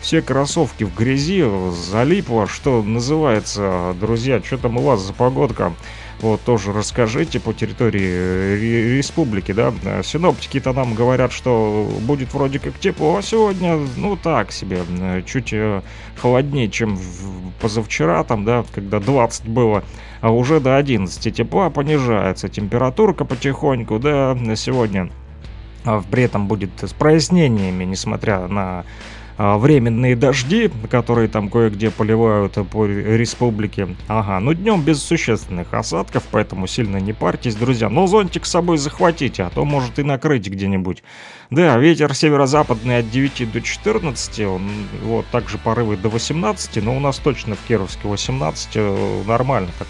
Все кроссовки в грязи, залипло, что называется. Друзья, что там у вас за погодка? Вот тоже расскажите по территории республики, да. Синоптики-то нам говорят, что будет вроде как тепло, а сегодня, ну так себе, чуть холоднее, чем позавчера, там, да, когда двадцать было, а уже до одиннадцати тепла, понижается температурка потихоньку, да, сегодня. При этом будет с прояснениями, несмотря на временные дожди, которые там кое-где поливают по республике. Ага, ну днем без существенных осадков, поэтому сильно не парьтесь, друзья. Но зонтик с собой захватите, а то может и накрыть где-нибудь. Да, ветер северо-западный от девяти до четырнадцати, он, вот, также порывы до восемнадцати, но у нас точно в Кировске восемнадцать, нормально так.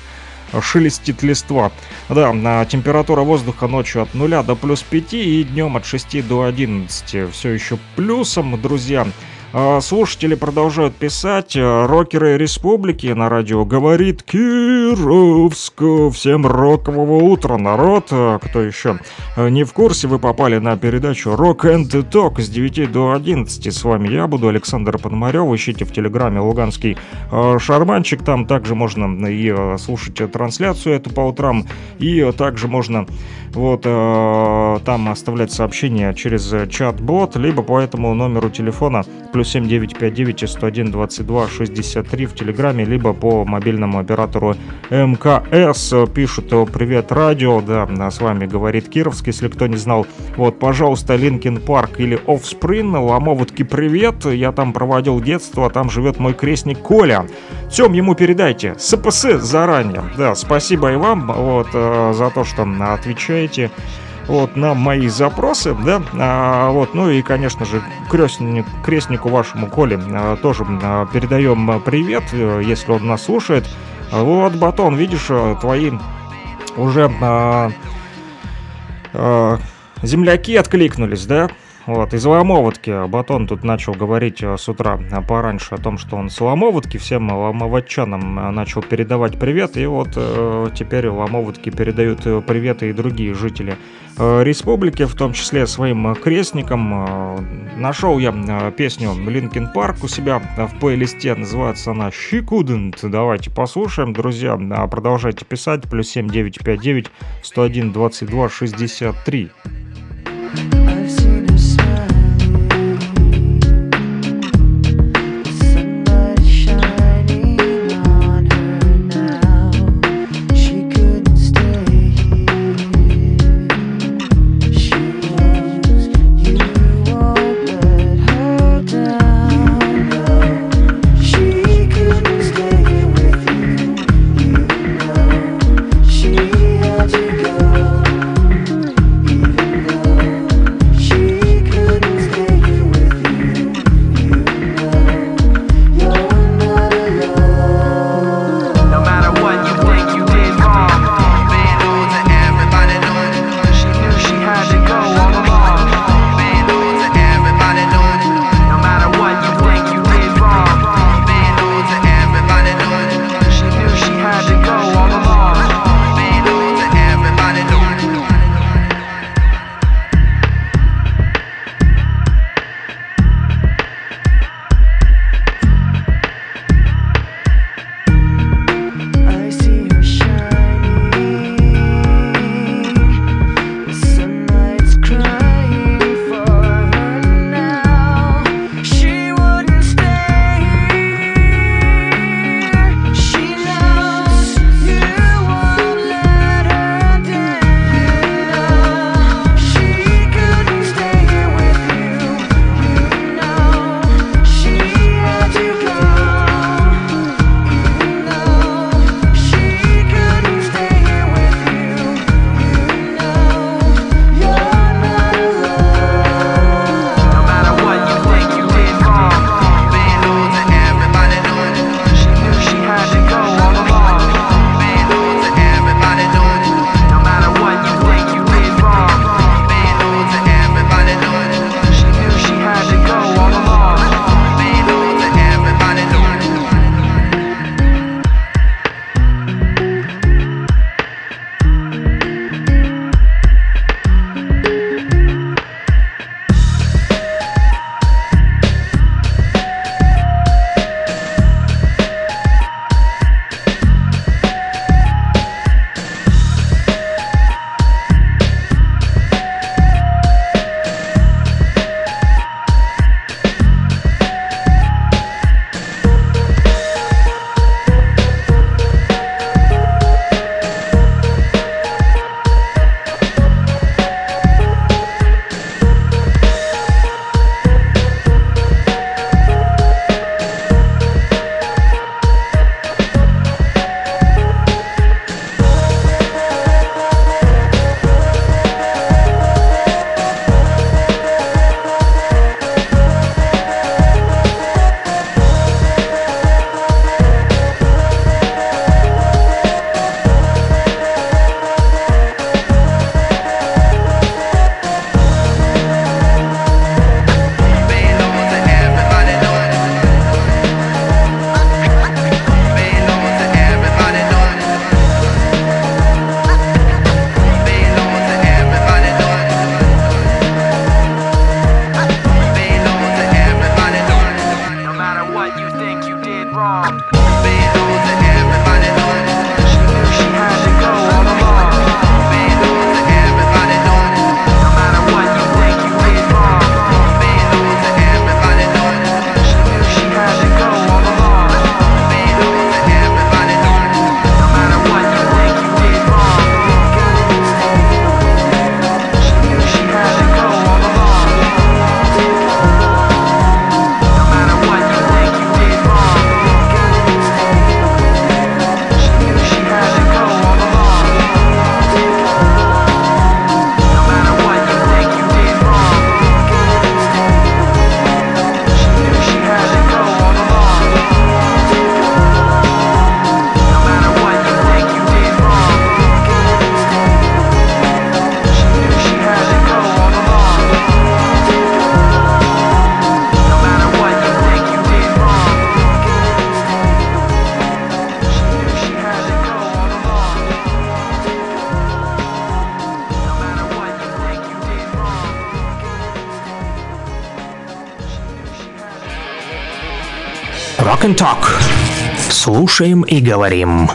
Шелестит листва. Да, температура воздуха ночью от нуля до плюс пяти и днем от шести до одиннадцати. Все еще плюсом, друзья. Слушатели продолжают писать. Рокеры республики на радио говорит Кировск. Всем рокового утра, народ. Кто еще не в курсе, вы попали на передачу Rock and Talk с девяти до одиннадцати. С вами я буду, Александр Пономарев. Ищите в телеграме «Луганский шарманщик». Там также можно и слушать трансляцию эту по утрам. И также можно вот там оставлять сообщения через чат-бот, либо по этому номеру телефона плюс семь девять пять девять сто один двадцать два шестьдесят три в телеграме, либо по мобильному оператору МКС. Пишут: привет, радио, да, с вами говорит Кировск, если кто не знал. Вот, пожалуйста, Linkin Park или Offspring. Ломоватки, привет, я там проводил детство, а там живет мой крестник Коля. Тем ему передайте СПС заранее. Да, спасибо и вам вот за то, что отвечаете вот на мои запросы, да, а, вот, ну и, конечно же, крестник, крестнику вашему Коле а, тоже а, передаем привет, а, если он нас слушает. А, вот, Батон, видишь, а, твои уже а, а, земляки откликнулись, да? Вот, из Ломоватки. Батон тут начал говорить с утра пораньше о том, что он с Ломоватки. Всем ломоватчанам начал передавать привет. И вот теперь Ломоватки передают приветы и другие жители республики, в том числе своим крестникам. Нашел я песню Linkin Park у себя в плейлисте. Называется она She Couldn't. Давайте послушаем, друзья. Продолжайте писать. Плюс семь девять пять девять сто один двадцать два шестьдесят три. Rock and Talk. Слушаем и говорим.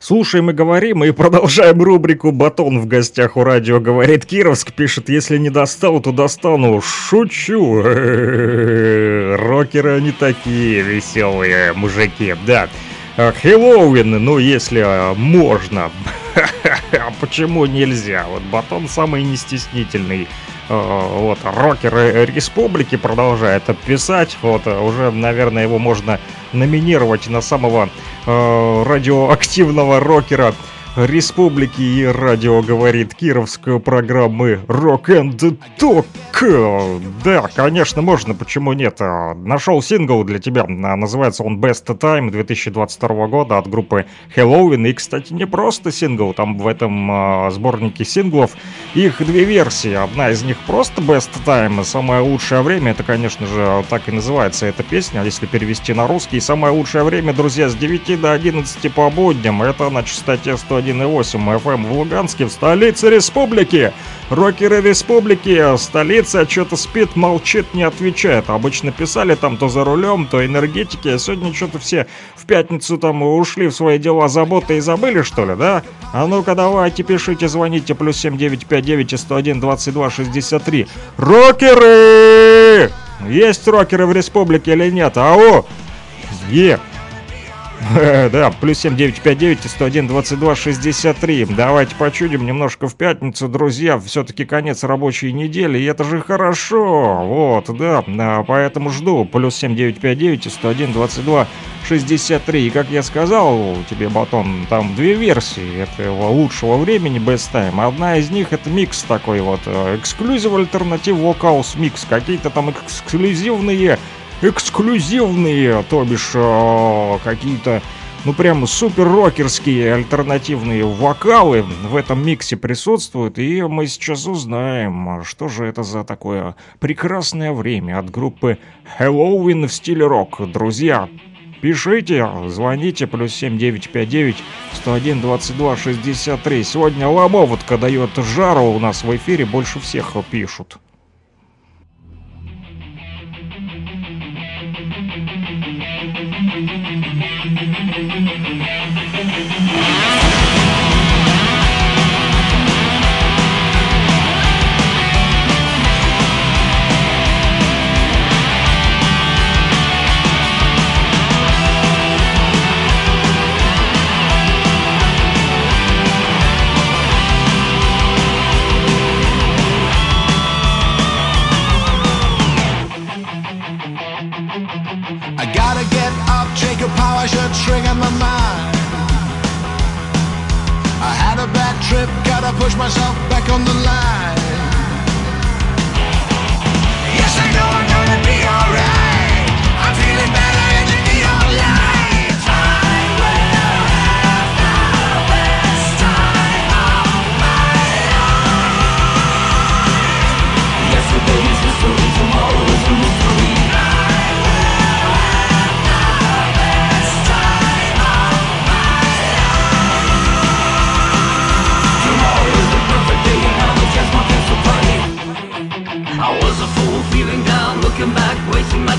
Слушаем и говорим, и продолжаем рубрику «Батон в гостях у радио говорит Кировск». Пишет, если не достал, то достану. Шучу. Рокеры они такие веселые мужики, да. Хэллоуин, ну если можно. А почему нельзя? Вот Батон самый нестеснительный. Вот, рокеры республики, продолжает писать. Вот, уже, наверное, его можно номинировать на самого э, радиоактивного рокера республики и радио говорит Кировскую программы Rock and Talk. Да, конечно, можно, почему нет? Нашел сингл для тебя. Называется он Best Time две тысячи двадцать второго года от группы Halloween. И, кстати, не просто сингл. Там в этом э, сборнике синглов их две версии. Одна из них просто Best Time. Самое лучшее время. Это, конечно же, так и называется эта песня, если перевести на русский. Самое лучшее время, друзья, с девяти до одиннадцати по будням. Это на частоте сто один и восемь эф эм в Луганске, в столице республики. Рокеры республики, столица, что-то спит, молчит, не отвечает. Обычно писали там то за рулем, то энергетики. А сегодня что-то все в пятницу там ушли в свои дела, заботы и забыли, что ли, да? А ну-ка давайте, пишите, звоните, плюс семь девять пять девять сто один двадцать два шестьдесят три. Рокеры! Есть рокеры в республике или нет? Ау! Е! Да, плюс семь девять пять девять сто один двадцать два шестьдесят три. Давайте почудим немножко в пятницу, друзья. Все-таки конец рабочей недели, и это же хорошо. Вот, да, поэтому жду. Плюс семь девять пять девять сто один двадцать два шестьдесят три. И как я сказал тебе, Батон, там две версии этого лучшего времени, Best Time. Одна из них — это микс такой вот, эксклюзив, альтернатив, вокаус микс. Какие-то там эксклюзивные... эксклюзивные, то бишь э, какие-то, ну прям супер-рокерские альтернативные вокалы в этом миксе присутствуют. И мы сейчас узнаем, что же это за такое прекрасное время от группы Halloween в стиле рок. Друзья, пишите, звоните, плюс семь девять пять девять сто один двадцать два шестьдесят три. Сегодня Ломоватка дает жару у нас в эфире, больше всех пишут. Trigger my mind. I had a bad trip, gotta push myself back on the line. Yes, I know I'm gonna be alright. I'm feeling better in the neon lights. I will have the best time of my life. Yesterday is history, tomorrow is a mystery. I was a fool, feeling down, looking back, wasting my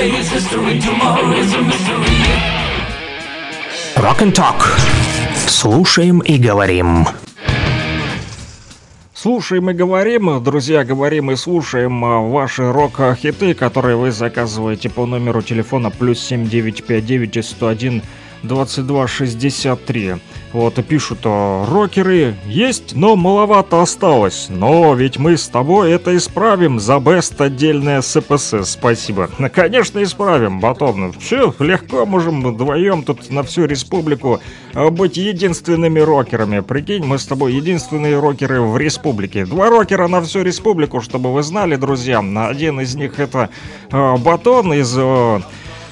Today is history, tomorrow is a mystery. Rock and Talk. Слушаем и говорим. Слушаем и говорим, друзья, говорим и слушаем ваши рок-хиты, которые вы заказываете по номеру телефона плюс семь девять пять девять сто один двадцать два шестьдесят три. Вот и пишут, рокеры есть, но маловато осталось. Но ведь мы с тобой это исправим. За бест отдельное СПСС. Спасибо. Конечно, исправим, Батон. Все, легко можем вдвоем тут на всю республику быть единственными рокерами. Прикинь, мы с тобой единственные рокеры в республике. Два рокера на всю республику, чтобы вы знали, друзья. Один из них это э, Батон из э,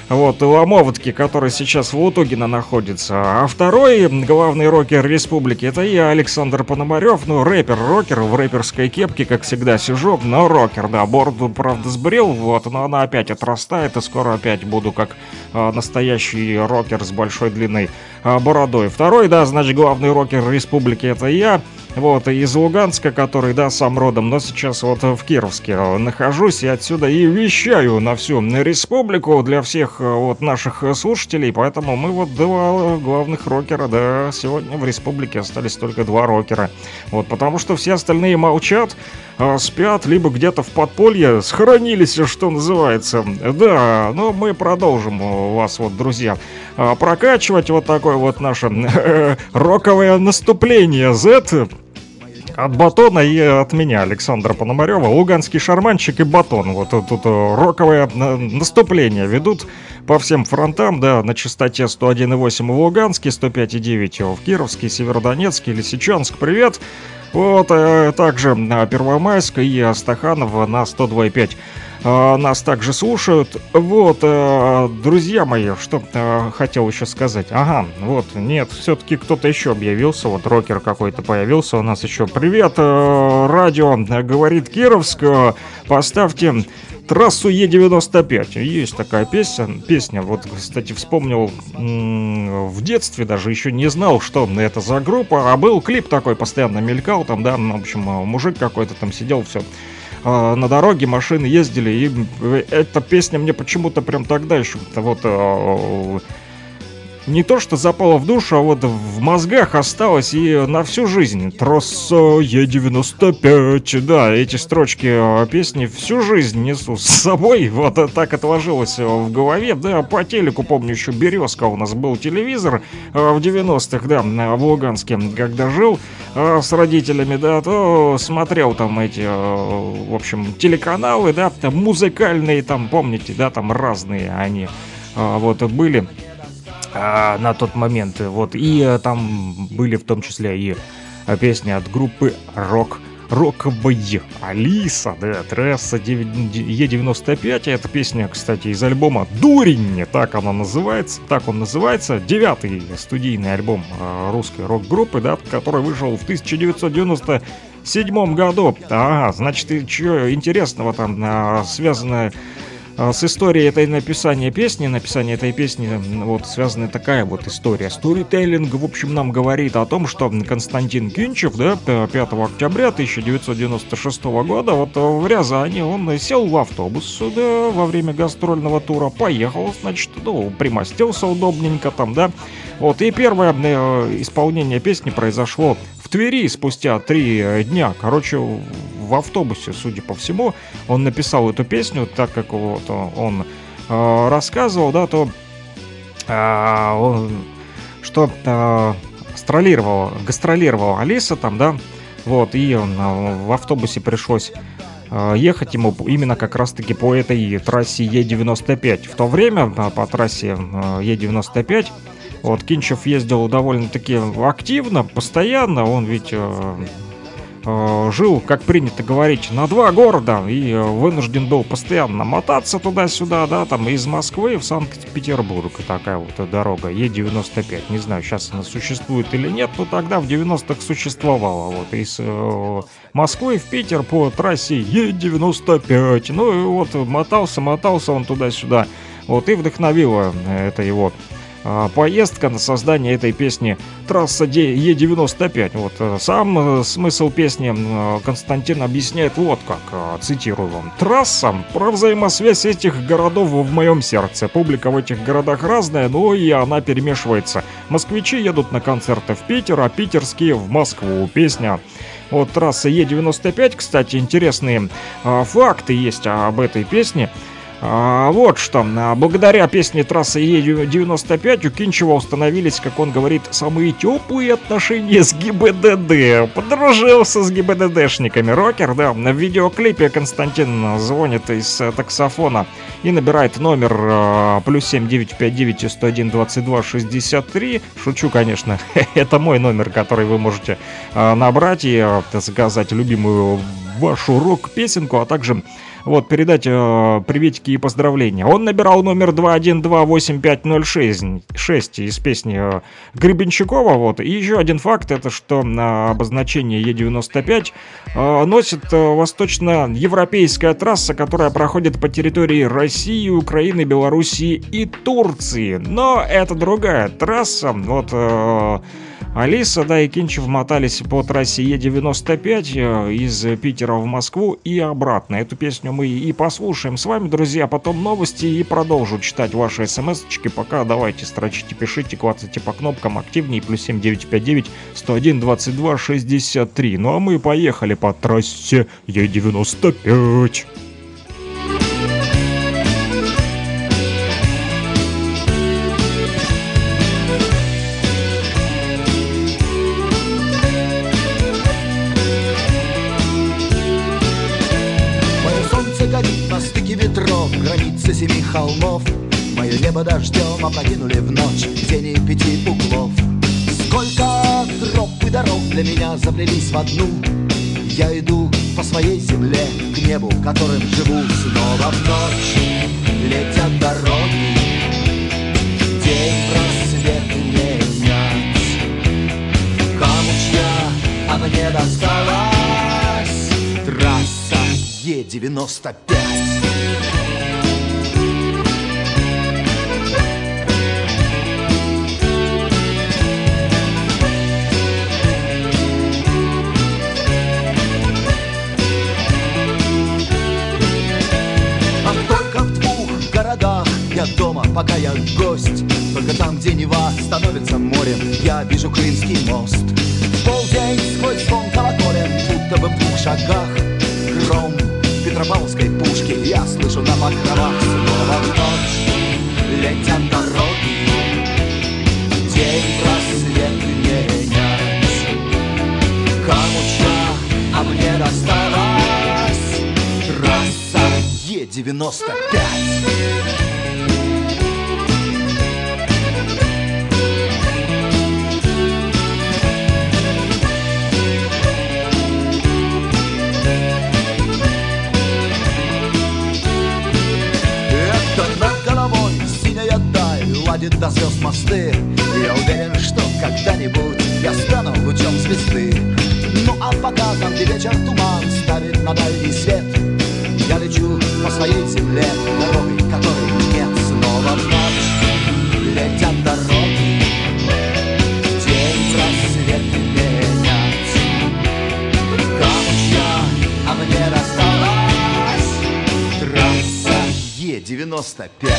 вот, Ломоватки, который сейчас в Утугино находится. А второй главный рокер республики это я, Александр Пономарев. Ну, рэпер-рокер, в рэперской кепке, как всегда, сижу. Но рокер, да, бороду, правда, сбрил, вот, но она опять отрастает. И скоро опять буду как э, настоящий рокер с большой длинной э, бородой. Второй, да, значит, главный рокер республики это я. Вот, из Луганска, который, да, сам родом, но сейчас вот в Кировске нахожусь и отсюда и вещаю на всю республику для всех вот наших слушателей, поэтому мы вот два главных рокера, да, сегодня в республике остались только два рокера, вот, потому что все остальные молчат, спят, либо где-то в подполье схоронились, что называется, да, но мы продолжим вас, вот, друзья, прокачивать вот такое вот наше роковое наступление Z. От Батона и от меня, Александра Пономарева, Луганский шарманщик и Батон. Вот тут роковое наступление ведут по всем фронтам, да, на частоте сто один и восемь в Луганске, сто пять и девять в Кировске, Северодонецке, Лисичанск, привет. Вот, а также Первомайск и Астаханов на сто два и пять. Нас также слушают. Вот, друзья мои, что хотел еще сказать. Ага, вот, нет, все-таки кто-то еще объявился. Вот рокер какой-то появился у нас еще. Привет, радио говорит Кировск. Поставьте трассу Е девяносто пять. Есть такая песня, песня. Вот, кстати, вспомнил м-м, в детстве даже еще не знал, что это за группа. А был клип такой, постоянно мелькал там, да, в общем, мужик какой-то там сидел, все на дороге машины ездили, и эта песня мне почему-то прям тогда еще вот не то что запала в душу, а вот в мозгах осталась и на всю жизнь. Трасса Е девяносто пять, да, эти строчки песни всю жизнь несу с собой, вот так отложилось в голове, да, по телеку, помню, еще «Березка» у нас был телевизор в девяностых, да, в Луганске, когда жил с родителями, да, то смотрел там эти, в общем, телеканалы, да, там музыкальные, там, помните, да, там разные они вот были. А, на тот момент, вот, и а, там были в том числе и а, песни от группы Рок Рокобой, Алиса, да, трасса Е девяносто пять, это песня, кстати, из альбома «Дурень», так она называется, так он называется, девятый студийный альбом русской рок-группы, да, который вышел в тысяча девятьсот девяносто седьмом году. Ага, значит, и чё интересного там а, связано с историей этой написания песни, написание этой песни, вот, связана такая вот история. Сторителлинг, в общем, нам говорит о том, что Константин Кинчев, да, пятого октября тысяча девятьсот девяносто шестого года, вот в Рязани, он сел в автобус, да, во время гастрольного тура, поехал, значит, ну, примостился удобненько там, да, вот, и первое исполнение песни произошло в Твери спустя три дня, короче, в автобусе, судя по всему, он написал эту песню, так как вот он э, рассказывал, да, то э, он, что э, гастролировала, гастролировала Алиса там, да, вот, и он, э, в автобусе пришлось э, ехать ему именно как раз-таки по этой трассе Е девяносто пять. В то время по трассе Е девяносто пять вот Кинчев ездил довольно-таки активно, постоянно, он ведь... Э, жил, как принято говорить, на два города и вынужден был постоянно мотаться туда-сюда, да, там из Москвы в Санкт-Петербург. Такая вот дорога Е девяносто пять. Не знаю, сейчас она существует или нет, но тогда в девяностых существовала. Вот из э, Москвы в Питер по трассе Е девяносто пять. Ну и вот мотался, мотался он туда-сюда. Вот и вдохновило это его поездка на создание этой песни «Трасса Е девяносто пять». Вот сам смысл песни Константин объясняет вот как, цитирую вам: «Трасса про взаимосвязь этих городов в моем сердце. Публика в этих городах разная, но и она перемешивается. Москвичи едут на концерты в Питер, а питерские в Москву. Песня от трассы Е девяносто пять». Кстати, интересные а, факты есть об этой песне. А, вот что. Благодаря песне трассы Е девяносто пять у Кинчева установились, как он говорит, самые теплые отношения с ГИБДД. Подружился с ГИБДДшниками. Рокер, да. В видеоклипе Константин звонит из таксофона и набирает номер а, плюс семь девять пять девять сто один двадцать два шестьдесят три. Шучу, конечно. Это мой номер, который вы можете а, набрать и а, заказать любимую вашу рок-песенку, а также вот передать э, приветики и поздравления. Он набирал номер два один два восемь пять ноль шесть из песни э, Гребенщикова. Вот. И еще один факт, это что э, обозначение Е девяносто пять э, носит э, восточноевропейская трасса, которая проходит по территории России, Украины, Белоруссии и Турции. Но это другая трасса. Вот э, Алиса, да, и Кинчев мотались по трассе Е девяносто пять из Питера в Москву и обратно. Эту песню мы и послушаем с вами, друзья, потом новости, и продолжу читать ваши смс-очки. Пока давайте строчите, пишите, клацайте по кнопкам активнее, плюс семь девять пять девять сто один двадцать два шестьдесят три. Ну а мы поехали по трассе Е девяносто пять. Границы семи холмов. Мое небо дождем опрокинули в ночь тени пяти углов. Сколько троп и дорог для меня заплелись в одну. Я иду по своей земле к небу, которым живу. Снова в ночь летят дороги. День просвет не знать. Камушья она не досталась. Трасса Е девяносто пять. Я дома, пока я гость. Только там, где Нева становится морем, я вижу Крымский мост. В полдень сквозь звон колоколен, будто бы в двух шагах гром петропавловской пушки я слышу на покровах. Снова в ночь летят дороги. День просвет не менять. Камуча, а мне досталась трасса Е девяносто пять. До звезд мосты. Я уверен, что когда-нибудь я стану лучом звезды. Ну а пока там, где вечер туман ставит на дальний свет, я лечу по своей земле дорогой, которой нет. Снова в ночь летят дороги. День просвет менять. Камушья, а мне рассталась трасса Е девяносто пять.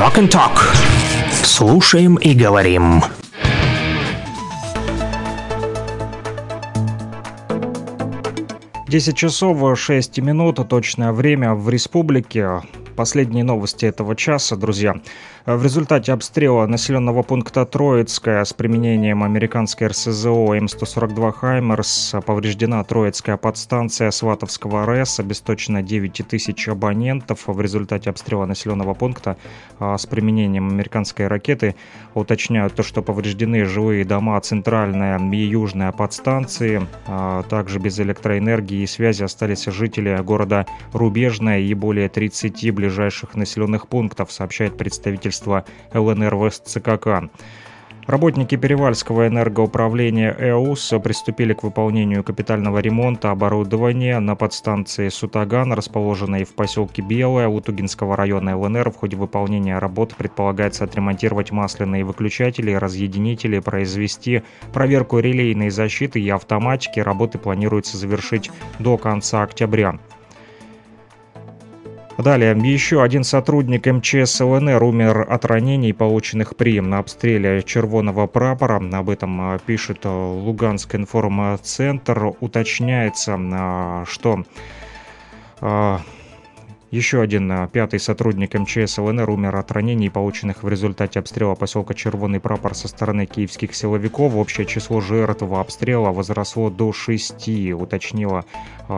Rock and Talk. Слушаем и говорим. десять часов шесть минут, точное время в республике. Последние новости этого часа, друзья. В результате обстрела населенного пункта Троицкое с применением американской РСЗО эм сто сорок два «Хаймарс» повреждена Троицкая подстанция Сватовского РЭС, обесточено девять тысяч абонентов. В результате обстрела населенного пункта с применением американской ракеты уточняют то, что повреждены жилые дома центральная и южная подстанции. Также без электроэнергии и связи остались жители города Рубежное и более тридцати ближайших населенных пунктов, сообщает представитель ЛНР ВСЦКК. Работники Перевальского энергоуправления ЭУС приступили к выполнению капитального ремонта оборудования на подстанции Сутаган, расположенной в поселке Белое Утугинского района ЛНР. В ходе выполнения работ предполагается отремонтировать масляные выключатели, разъединители, произвести проверку релейной защиты и автоматики. Работы планируется завершить до конца октября. Далее, еще один сотрудник МЧС ЛНР умер от ранений, полученных при на обстреле Червоного прапора. Об этом пишет Луганск информцентр. Уточняется, что еще один пятый сотрудник МЧС ЛНР умер от ранений, полученных в результате обстрела поселка Червоный Прапор со стороны киевских силовиков. Общее число жертв обстрела возросло до шести, уточнила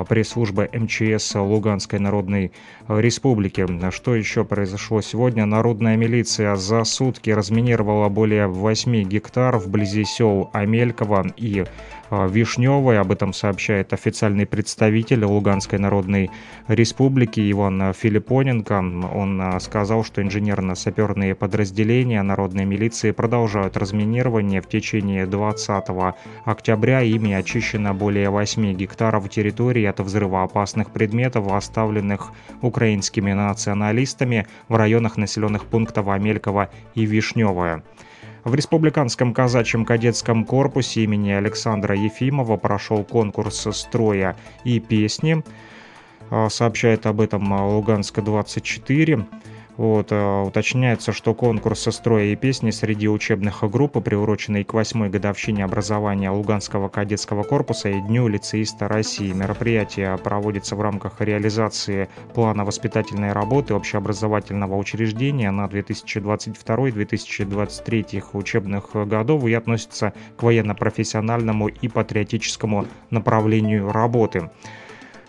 пресс-служба МЧС Луганской Народной Республики. Что еще произошло сегодня? Народная милиция за сутки разминировала более восьми гектар вблизи сел Амелькова и Вишневой. Об этом сообщает официальный представитель Луганской Народной Республики Иван Филиппоненко. Он сказал, что инженерно-саперные подразделения народной милиции продолжают разминирование. В течение двадцатого октября ими очищено более восьми гектаров территории от взрывоопасных предметов, оставленных украинскими националистами в районах населенных пунктов Амелькова и Вишневая. В Республиканском казачьем кадетском корпусе имени Александра Ефимова прошел конкурс строя и песни, сообщает об этом Луганск двадцать четыре. Вот, уточняется, что конкурс строя и песни среди учебных групп, приуроченный к восьмой годовщине образования Луганского кадетского корпуса и Дню лицеиста России. Мероприятие проводится в рамках реализации плана воспитательной работы общеобразовательного учреждения на две тысячи двадцать второй — две тысячи двадцать третий учебных годов и относится к военно-профессиональному и патриотическому направлению работы.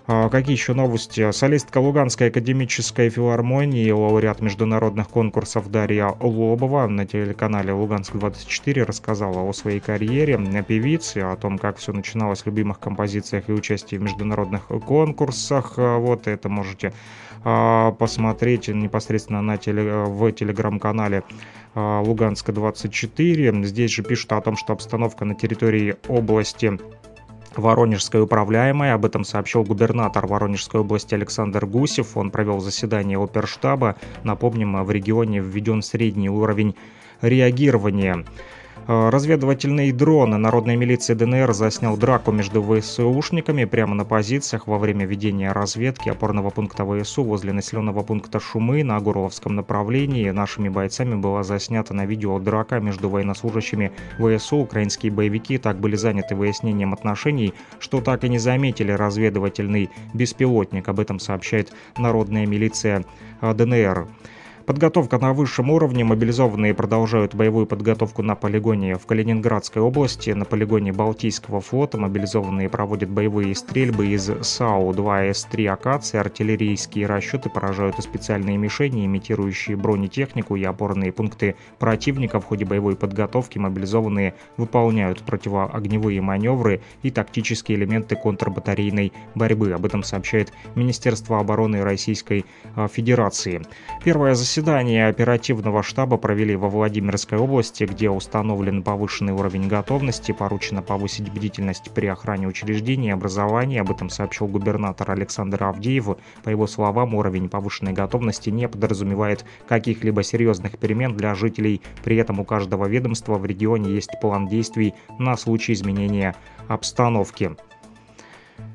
Какие еще новости? Солистка Луганской академической филармонии, лауреат международных конкурсов Дарья Лобова на телеканале Луганск двадцать четыре рассказала о своей карьере певицы, о том, как все начиналось в любимых композициях и участии в международных конкурсах. Вот это можете посмотреть непосредственно на теле... в телеграм-канале Луганска двадцать четыре. Здесь же пишут о том, что обстановка на территории области Воронежская управляемая. Об этом сообщил губернатор Воронежской области Александр Гусев. Он провел заседание оперштаба. Напомним, в регионе введен средний уровень реагирования. Разведывательные дроны народной милиции ДНР заснял драку между ВСУшниками прямо на позициях во время ведения разведки опорного пункта ВСУ возле населенного пункта Шумы на Горловском направлении. Нашими бойцами была заснята на видео драка между военнослужащими ВСУ. Украинские боевики так были заняты выяснением отношений, что так и не заметили разведывательный беспилотник. Об этом сообщает народная милиция ДНР. Подготовка на высшем уровне. Мобилизованные продолжают боевую подготовку на полигоне в Калининградской области. На полигоне Балтийского флота мобилизованные проводят боевые стрельбы из САУ-два эс три «Акация». Артиллерийские расчеты поражают и специальные мишени, имитирующие бронетехнику и опорные пункты противника. В ходе боевой подготовки мобилизованные выполняют противоогневые маневры и тактические элементы контрбатарейной борьбы. Об этом сообщает Министерство обороны Российской Федерации. Первое заседание Заседание оперативного штаба провели во Владимирской области, где установлен повышенный уровень готовности, поручено повысить бдительность при охране учреждений и образования. Об этом сообщил губернатор Александр Авдеев. По его словам, уровень повышенной готовности не подразумевает каких-либо серьезных перемен для жителей. При этом у каждого ведомства в регионе есть план действий на случай изменения обстановки.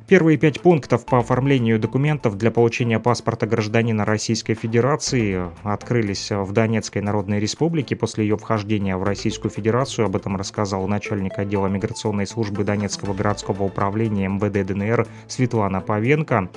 Первые пять пунктов по оформлению документов для получения паспорта гражданина Российской Федерации открылись в Донецкой Народной Республике после ее вхождения в Российскую Федерацию. Об этом рассказал начальник отдела миграционной службы Донецкого городского управления МВД ДНР Светлана Павенко.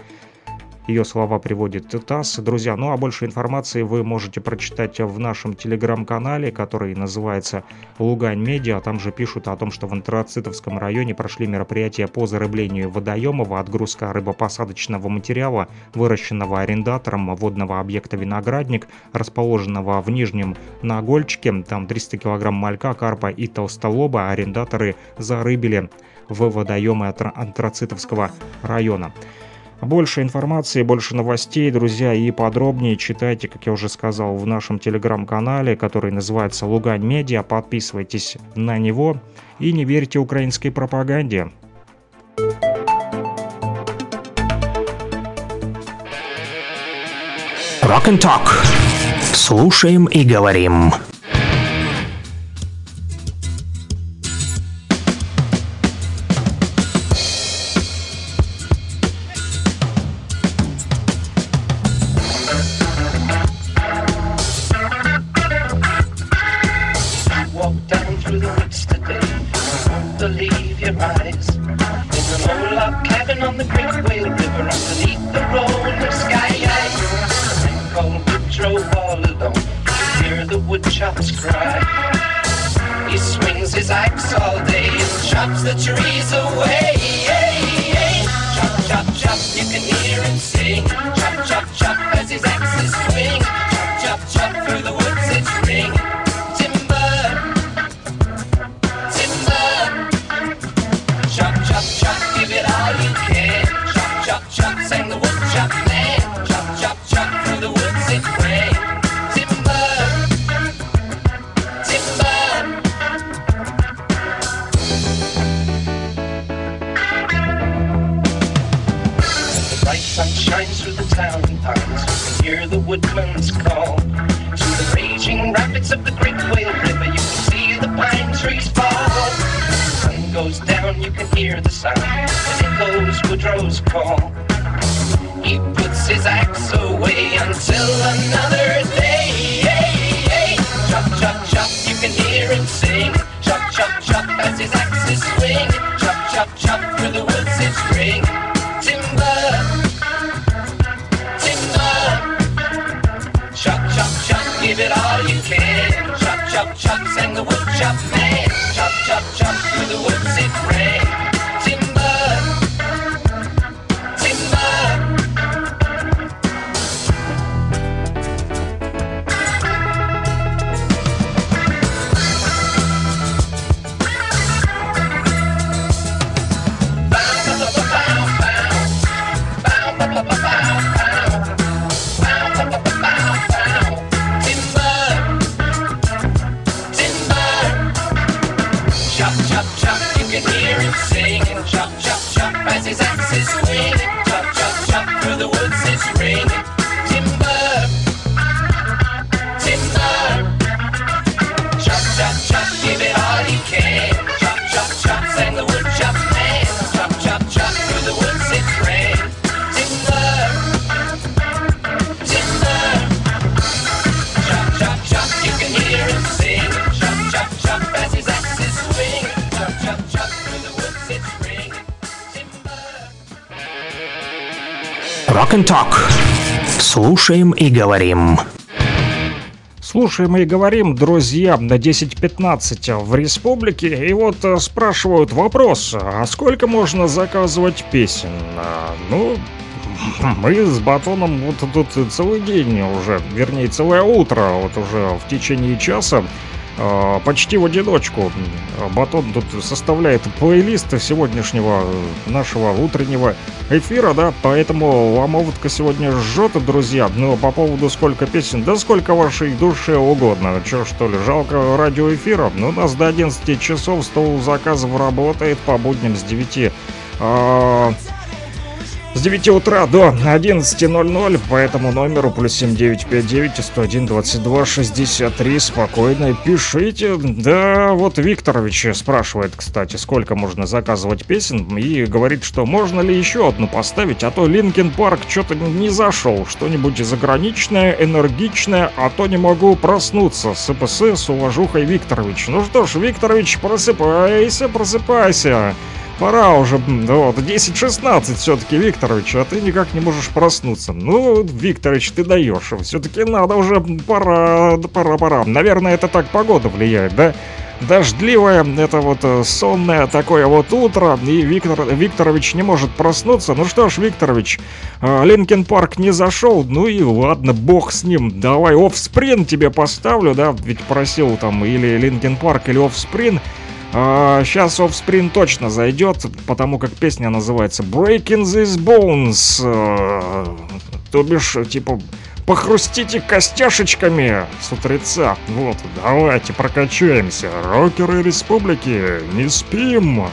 Ее слова приводит ТАСС. Друзья, ну а больше информации вы можете прочитать в нашем телеграм-канале, который называется «Лугань Медиа». Там же пишут о том, что в Антрацитовском районе прошли мероприятия по зарыблению водоемов, отгрузка рыбопосадочного материала, выращенного арендатором водного объекта «Виноградник», расположенного в Нижнем Нагольчике. Там триста килограмм малька, карпа и толстолоба арендаторы зарыбили в водоемы Антрацитовского района. Больше информации, больше новостей, друзья, и подробнее читайте, как я уже сказал, в нашем телеграм-канале, который называется «Лугань Медиа». Подписывайтесь на него и не верьте украинской пропаганде. Rock and Talk. Слушаем и говорим. Слушаем и говорим. Слушаем и говорим, друзья, на десять пятнадцать в республике. И вот спрашивают вопрос, а сколько можно заказывать песен? Ну, мы с Батоном вот тут целый день уже, вернее целое утро, вот уже в течение часа, почти в одиночку. Батон тут составляет плейлист сегодняшнего нашего утреннего эфира, да, поэтому ломоватка сегодня жжет, друзья. Но по поводу сколько песен, да сколько вашей душе угодно. Че, что ли, жалко радиоэфира? Ну, у нас до одиннадцати часов стол заказов работает по будням с девяти. с девяти утра до одиннадцати ноль ноль по этому номеру плюс семь девять пять девять сто один двадцать два шестьдесят три. Спокойно пишите. Да, вот Викторович спрашивает, кстати, сколько можно заказывать песен, и говорит, что можно ли еще одну поставить, а то Linkin Park что-то не зашел. Что-нибудь заграничное, энергичное, а то не могу проснуться. СПС с уважухой, Викторович. Ну что ж, Викторович, просыпайся, просыпайся. Пора уже, вот, десять шестнадцать все-таки, Викторович, а ты никак не можешь проснуться. Ну, Викторович, ты даешь, все-таки надо уже, пора, пора, пора. Наверное, это так погода влияет, да? Дождливое, это вот сонное такое вот утро, и Виктор, Викторович не может проснуться. Ну что ж, Викторович, Linkin Park не зашел, ну и ладно, бог с ним. Давай Offspring тебе поставлю, да, ведь просил там или Linkin Park, или Offspring. А, сейчас Offspring точно зайдет, потому как песня называется Breaking These Bones, а, то бишь, типа, похрустите костяшечками с утреца. Вот, давайте прокачаемся. Рокеры республики, не спим.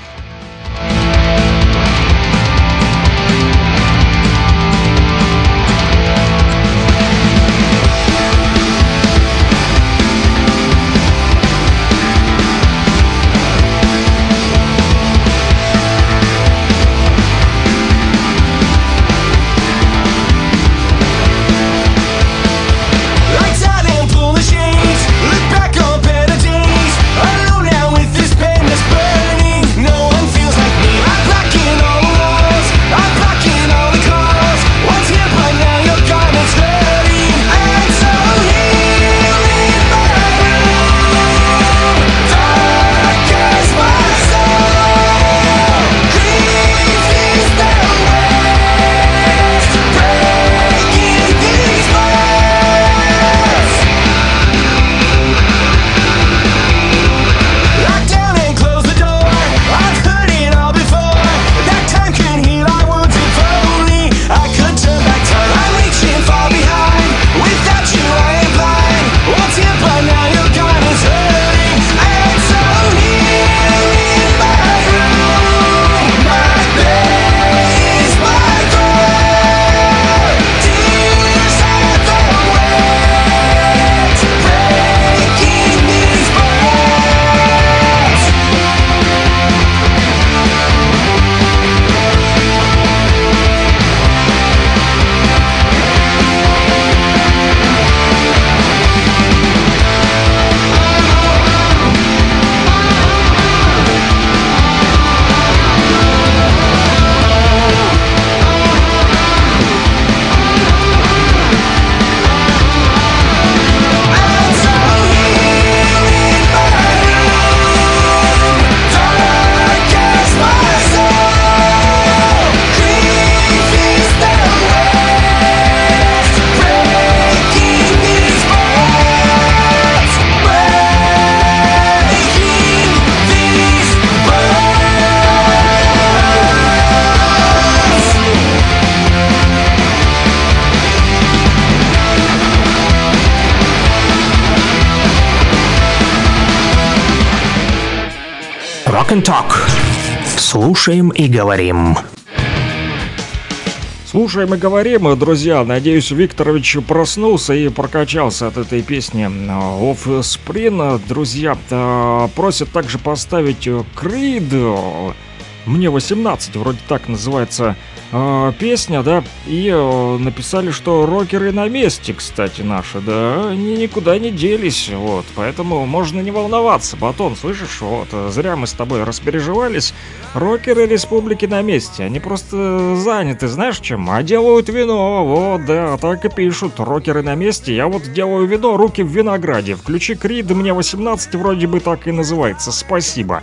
Rock and Talk. Слушаем и говорим. Слушаем и говорим, друзья. Надеюсь, Викторович проснулся и прокачался от этой песни Offspring. Друзья, просят также поставить Creed. Мне восемнадцать, вроде так называется э, песня, да, и э, написали, что рокеры на месте, кстати, наши, да, они никуда не делись, вот, поэтому можно не волноваться, Батон, слышишь, вот, зря мы с тобой распереживались, рокеры республики на месте, они просто заняты, знаешь, чем, а делают вино, вот, да, так и пишут, рокеры на месте, я вот делаю вино, руки в винограде, включи Крид, мне восемнадцать, вроде бы так и называется, спасибо,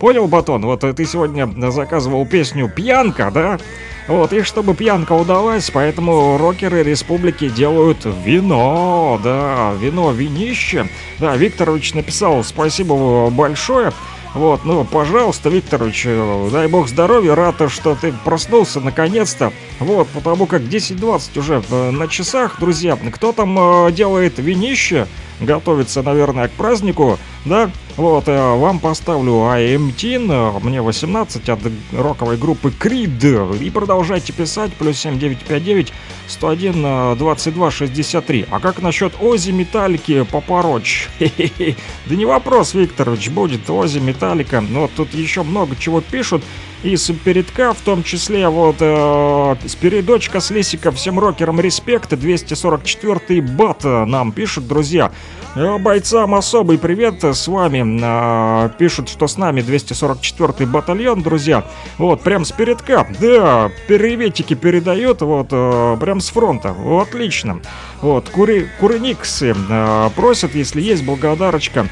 понял, Батон, вот это. Ты сегодня заказывал песню «Пьянка», да? Вот, и чтобы пьянка удалась, поэтому рокеры республики делают вино, да, вино, винище. Да, Викторович написал «Спасибо большое». Вот, ну, пожалуйста, Викторович, дай бог здоровья, рад, что ты проснулся наконец-то. Вот, потому как десять двадцать уже на часах, друзья. Кто там делает винище? готовится, наверное, к празднику, да? Вот, вам поставлю «I'm Teen», «Мне восемнадцать» от роковой группы Creed. И продолжайте писать, плюс семь девять пять девять сто один двадцать два шестьдесят три. А как насчет Ози, Металлики, Попорочь? Да не вопрос, Викторович, будет Ози, Металлика. Но тут еще много чего пишут. И с передка, в том числе, вот, э, с передочка, с лисика, всем рокерам респект, двести сорок четвёртый бат нам пишут, друзья. Э, бойцам особый привет, с вами, э, пишут, что с нами двести сорок четвёртый батальон, друзья. Вот, прям с передка, да, приветики передают, вот, э, прям с фронта, отлично. Вот, кури, курыниксы э, просят, если есть, благодарочка.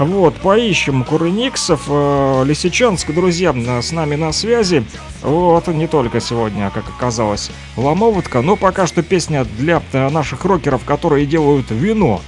Вот, поищем курыниксов. э, Лисичанск, друзья, с нами на связи. Вот, не только сегодня, как оказалось, Ломоватка, но пока что песня для наших рокеров, которые делают вино.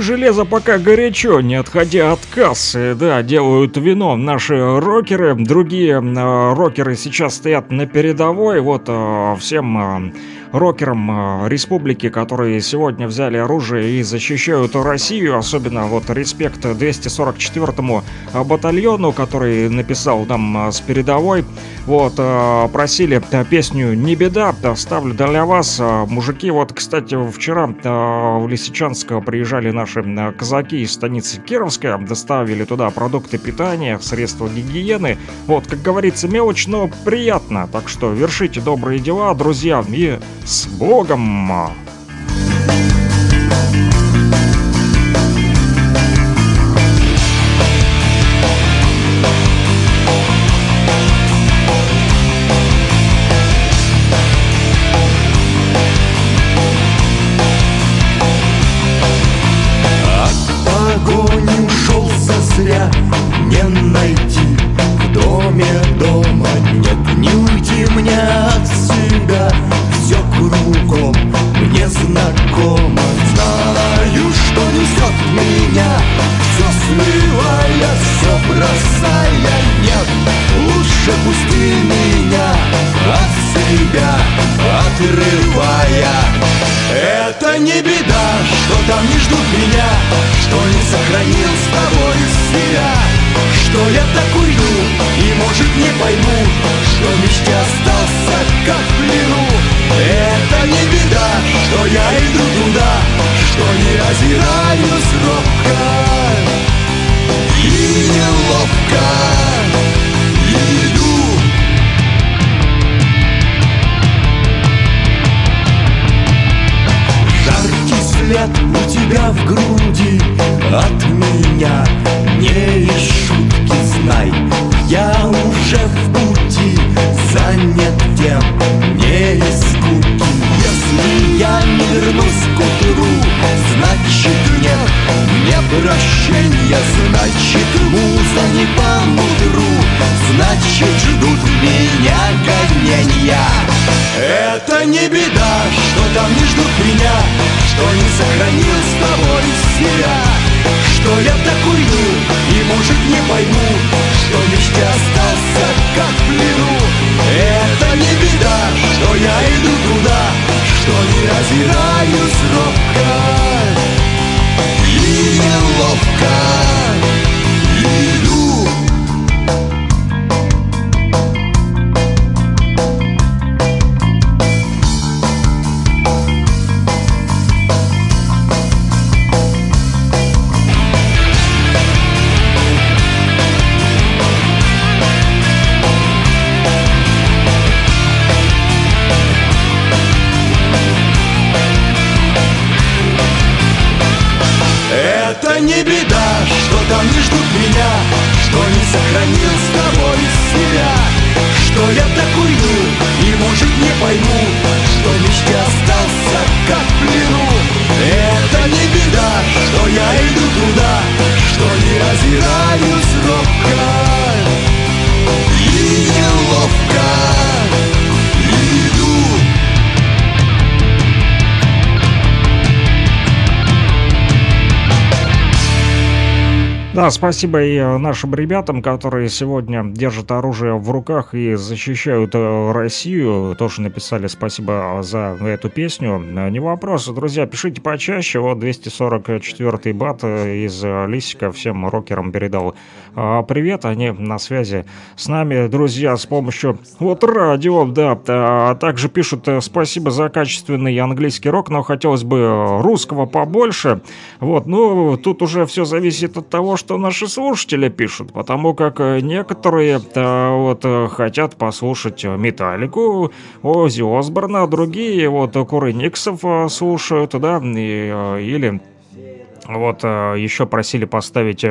Железо пока горячо, не отходя от кассы, да, делают вино наши рокеры, другие э, рокеры сейчас стоят на передовой, вот э, всем... Э, рокерам республики, которые сегодня взяли оружие и защищают Россию. Особенно вот респект двести сорок четвёртому батальону, который написал нам с передовой. Вот, просили песню «Не беда», ставлю для вас. Мужики, вот, кстати, вчера в Лисичанск приезжали наши казаки из станицы Кировская, доставили туда продукты питания, средства гигиены. Вот, как говорится, мелочь, но приятно. Так что вершите добрые дела, друзья, и с Богом! От погони ушел со средства. же пусти меня от себя, отрывая. Это не беда, что там не ждут меня, что не сохранил с тобой себя, что я так уйду и, может, не пойму, что в мечте остался как в плену. Это не беда, что я иду туда, что не озираюсь робко и неловко иду. Жаркий след у тебя в груди от меня не из шутки, знай, я уже в пути, занят тем не из скуки. Если я не вернусь к утру, значит нет мне прощения, значит муза не по мудру, значит ждут меня гонения. Это не беда, что там не ждут меня, что не сохранил с тобой себя, что я так уйду и, может, не пойму, что в мечте остался как в плену. Это не беда, что я иду туда, что не озираюсь робко и неловко иду. Не беда, что там не ждут меня, что не сохранил с тобой себя, что я так уйду и, может, не пойму, что в мечте остался как в плену. Это не беда, что я иду туда, что не озираюсь робко и неловко. Да, спасибо и нашим ребятам, которые сегодня держат оружие в руках и защищают Россию. Тоже написали спасибо за эту песню. Не вопрос, друзья, пишите почаще. Вот двести сорок четвёртый бат из Лисика всем рокерам передал привет. Они на связи с нами, друзья, с помощью вот радио, да. А также пишут спасибо за качественный английский рок, но хотелось бы русского побольше. Вот, ну, тут уже все зависит от того, что что наши слушатели пишут, потому как некоторые вот хотят послушать Металлику, Ози Осборна, другие вот Курыниксов слушают, да, и, или вот еще просили поставить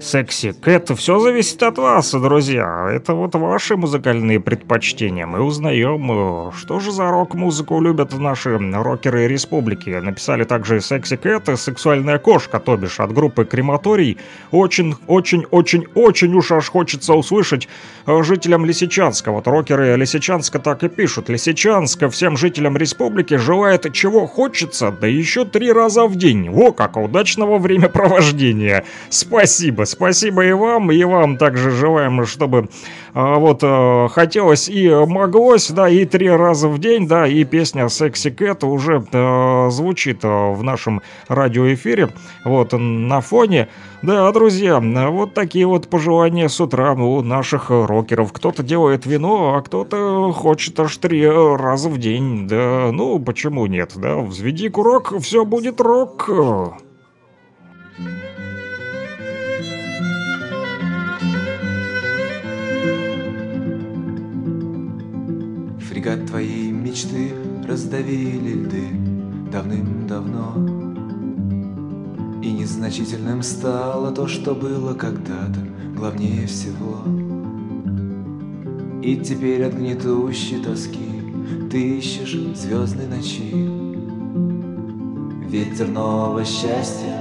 Секси Кэт. Все зависит от вас, друзья. Это вот ваши музыкальные предпочтения. Мы узнаем, что же за рок-музыку любят наши рокеры республики. Написали также Секси Кэт, сексуальная кошка, то бишь от группы Крематорий. Очень-очень-очень-очень уж аж хочется услышать жителям Лисичанска. Вот рокеры Лисичанска так и пишут. Лисичанска всем жителям республики желает чего хочется, да еще три раза в день. Во как, удачного времяпровождения. Спасибо, спасибо и вам, и вам также желаем, чтобы а, вот а, хотелось и моглось, да, и три раза в день, да, и песня Sexy Cat уже а, звучит а, в нашем радиоэфире, вот на фоне. Да, друзья, вот такие вот пожелания с утра у наших рокеров. Кто-то делает вино, а кто-то хочет аж три раза в день. Да, ну почему нет, да? Взведи курок, все будет рок. Фрегат твоей мечты раздавили льды давным-давно. И незначительным стало то, что было когда-то главнее всего. И теперь от гнетущей тоски ты ищешь звездной ночи. Ветер нового счастья,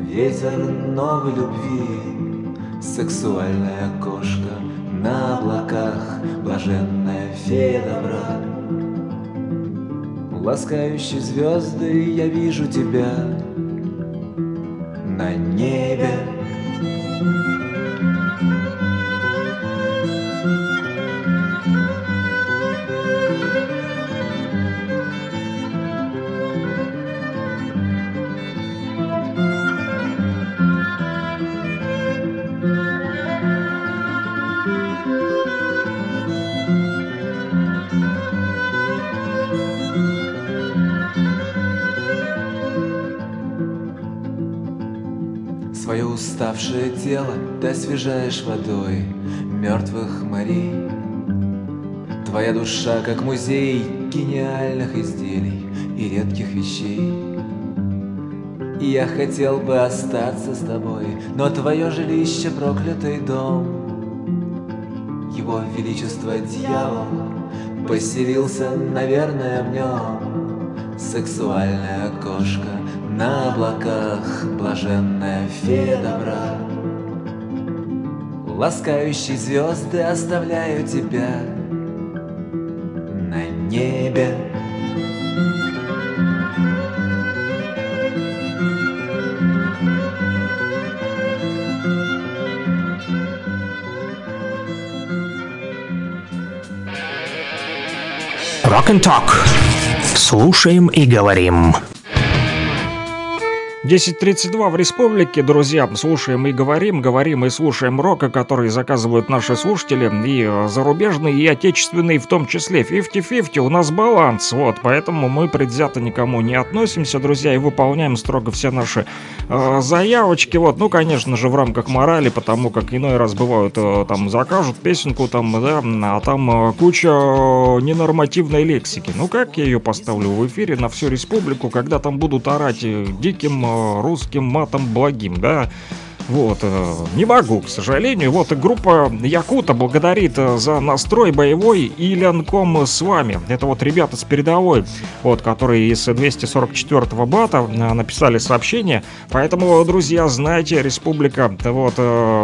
ветер новой любви. Сексуальная кошка на облаках, блаженная фея добра. Ласкающие звезды, я вижу тебя на небе. Уставшее тело ты освежаешь водой мертвых морей. Твоя душа как музей гениальных изделий и редких вещей. И я хотел бы остаться с тобой, но твое жилище проклятый дом. Его величество дьявол поселился, наверное, в нем. Сексуальная кошка на облаках, блаженная фея добра. Ласкающие звезды, оставляю тебя на небе. Rock and Talk. Слушаем и говорим. десять тридцать два в республике, друзья, слушаем и говорим, говорим и слушаем рока, который заказывают наши слушатели, и зарубежные, и отечественные в том числе. пятьдесят на пятьдесят, у нас баланс, вот, поэтому мы предвзято никому не относимся, друзья, и выполняем строго все наши э, заявочки, вот, ну, конечно же, в рамках морали, потому как иной раз бывают, э, там, закажут песенку, там, да, а там э, куча э, ненормативной лексики. Ну, как я ее поставлю в эфире на всю республику, когда там будут орать диким э, русским матом благим, да? Вот, не могу, к сожалению. Вот, и группа Якута благодарит за настрой боевой и Ленком с вами. Это вот ребята с передовой, вот, которые из двести сорок четвёртого бата написали сообщение. Поэтому, друзья, знаете, республика, вот,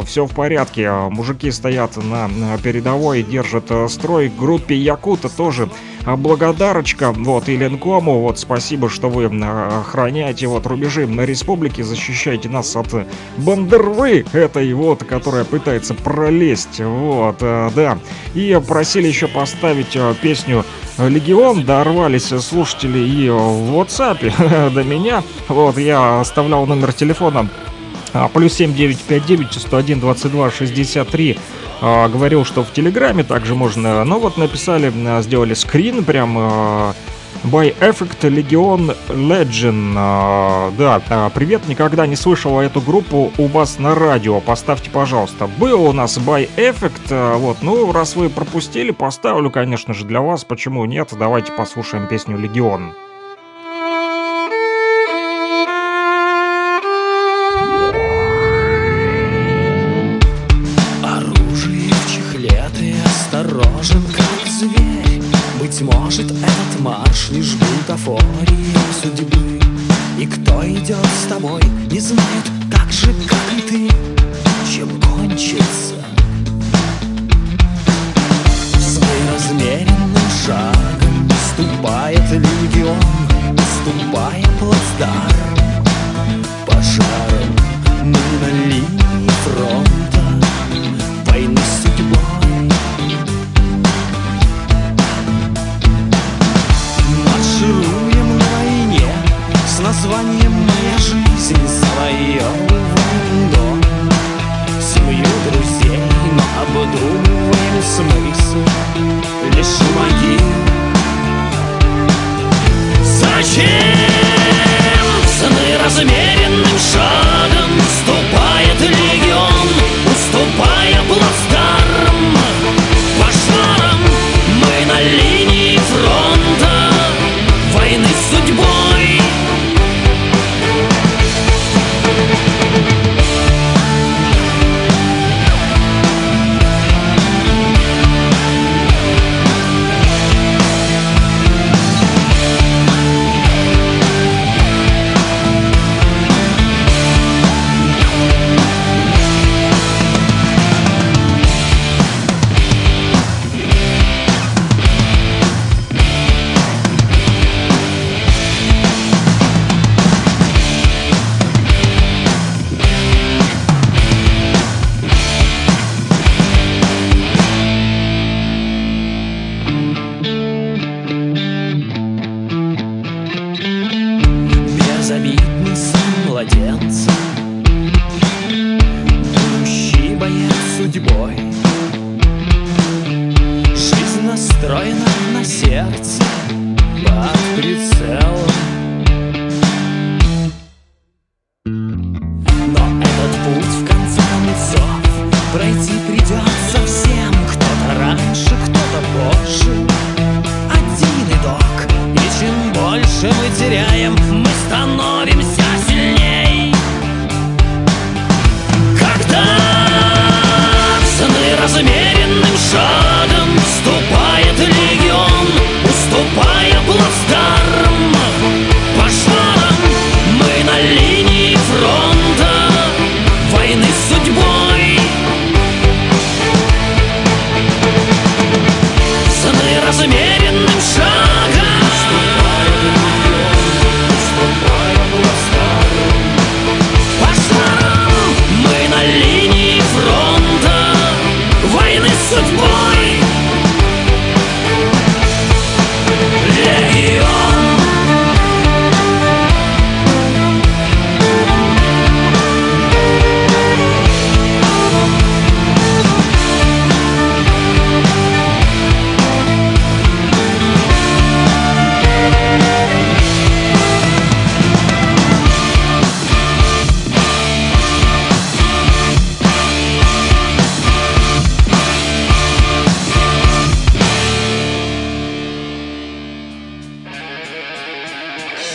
все в порядке. Мужики стоят на передовой, держат строй. Группе Якута тоже благодарочка, вот, и Ленкому. Вот, спасибо, что вы охраняете, вот, рубежи на республике, защищаете нас от бандитов. Рвы этой вот, которая пытается пролезть, вот, да. И просили еще поставить песню «Легион», дорвались слушатели и в WhatsApp до меня, вот, я оставлял номер телефона плюс семь девять пять девять сто один двадцать два шестьдесят три, говорил, что в Телеграме также можно, но вот написали, сделали скрин прям... By Effect Legion Legend. а, Да, привет, никогда не слышал эту группу у вас на радио. Поставьте, пожалуйста. Был у нас By Effect, вот, ну, раз вы пропустили, поставлю, конечно же, для вас. Почему нет? Давайте послушаем песню «Легион». Оружие в чехле, ты осторожен, как зверь. Быть может, этот марш лишь бутафория судьбы. И кто идет с тобой, не знает так же, как и ты, чем кончится. Своеразмеренным шагом ступает легион, ступая плацдарм пожаром. Мы на линии фронта войны с судьбой. Маршируем на войне с названием «Моя жизнь», свое войну, семью друзей, но обдумываем смысл лишь могил. Зачем сны размеренным шагом ступает легион, уступая плацдарм пожарам? Мы на линии фронта войны с судьбой. Прицелом. Но этот путь в Пройти придется всем, кто-то раньше, кто-то позже. Один итог, и чем больше мы теряем, мы становимся сильней. Когда сны размеренным шагом вступает легион, уступая плацдарм, по шарам мы на линии фронта войны с судьбой. Сны размеренным шагом вступает легион, уступая плацдарм, по шарам мы на линии фронта войны с судьбой.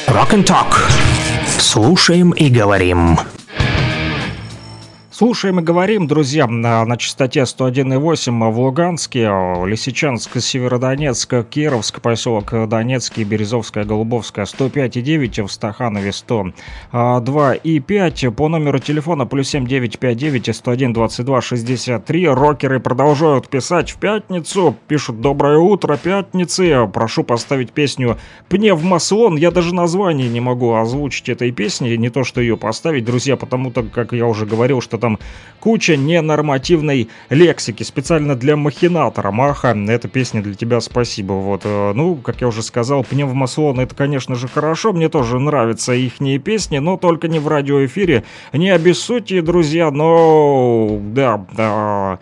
Rock and Talk. Слушаем и говорим. Слушаем и говорим, друзья, на, на частоте сто один и восемь в Луганске, Лисичанск, Северодонецк, Кировск, поселок Донецкий, Березовская, Голубовская, сто пять и девять, в Стаханове сто два и пять, по номеру телефона плюс семь девять пять девять сто один двадцать два шестьдесят три. Рокеры продолжают писать в пятницу, пишут: «Доброе утро, пятницы, прошу поставить песню «Пневмослон». Я даже название не могу озвучить этой песни, не то что ее поставить, друзья, потому так, как я уже говорил, что там Там куча ненормативной лексики. Специально для махинатора. Маха, эта песня для тебя, спасибо. Вот, ну, как я уже сказал, пневмослон — это, конечно же, хорошо. Мне тоже нравятся ихние песни, но только не в радиоэфире. Не обессудьте, друзья, но... Да, да...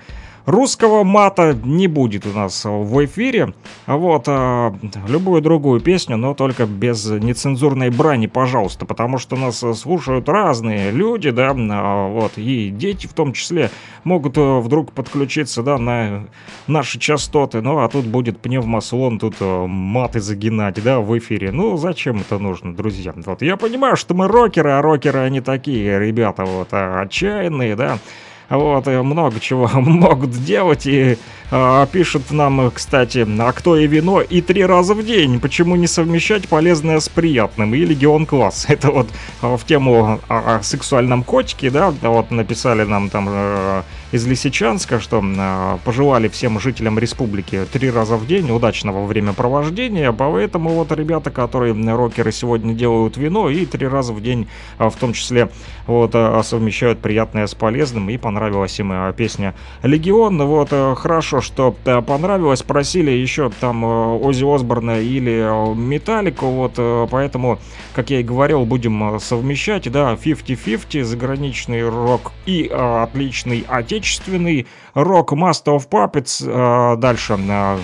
Русского мата не будет у нас в эфире, вот, а, любую другую песню, но только без нецензурной брани, пожалуйста, потому что нас слушают разные люди, да, а, вот, и дети в том числе могут вдруг подключиться, да, на наши частоты, ну, а тут будет пневмослон, тут маты загинать, да, в эфире, ну, зачем это нужно, друзья, вот, я понимаю, что мы рокеры, а рокеры они такие, ребята, вот, отчаянные, да, вот, много чего могут делать. И а, пишут нам, кстати: «А кто и вино, и три раза в день? Почему не совмещать полезное с приятным?» И «Легион класс». Это вот а, в тему о, о сексуальном котике, да, вот написали нам там а, из Лисичанска, что а, пожелали всем жителям республики три раза в день удачного времяпровождения. Поэтому вот ребята, которые рокеры, сегодня делают вино и три раза в день, а, в том числе, вот, а, совмещают приятное с полезным. И понравилось. Понравилась им песня «Легион». Вот, хорошо, что понравилось. Просили еще там Ози Осборна или Металлику. Вот, поэтому, как я и говорил, будем совмещать, да, пятьдесят на пятьдесят, заграничный рок и а, отличный отечественный рок. Master of Puppets. А, дальше а,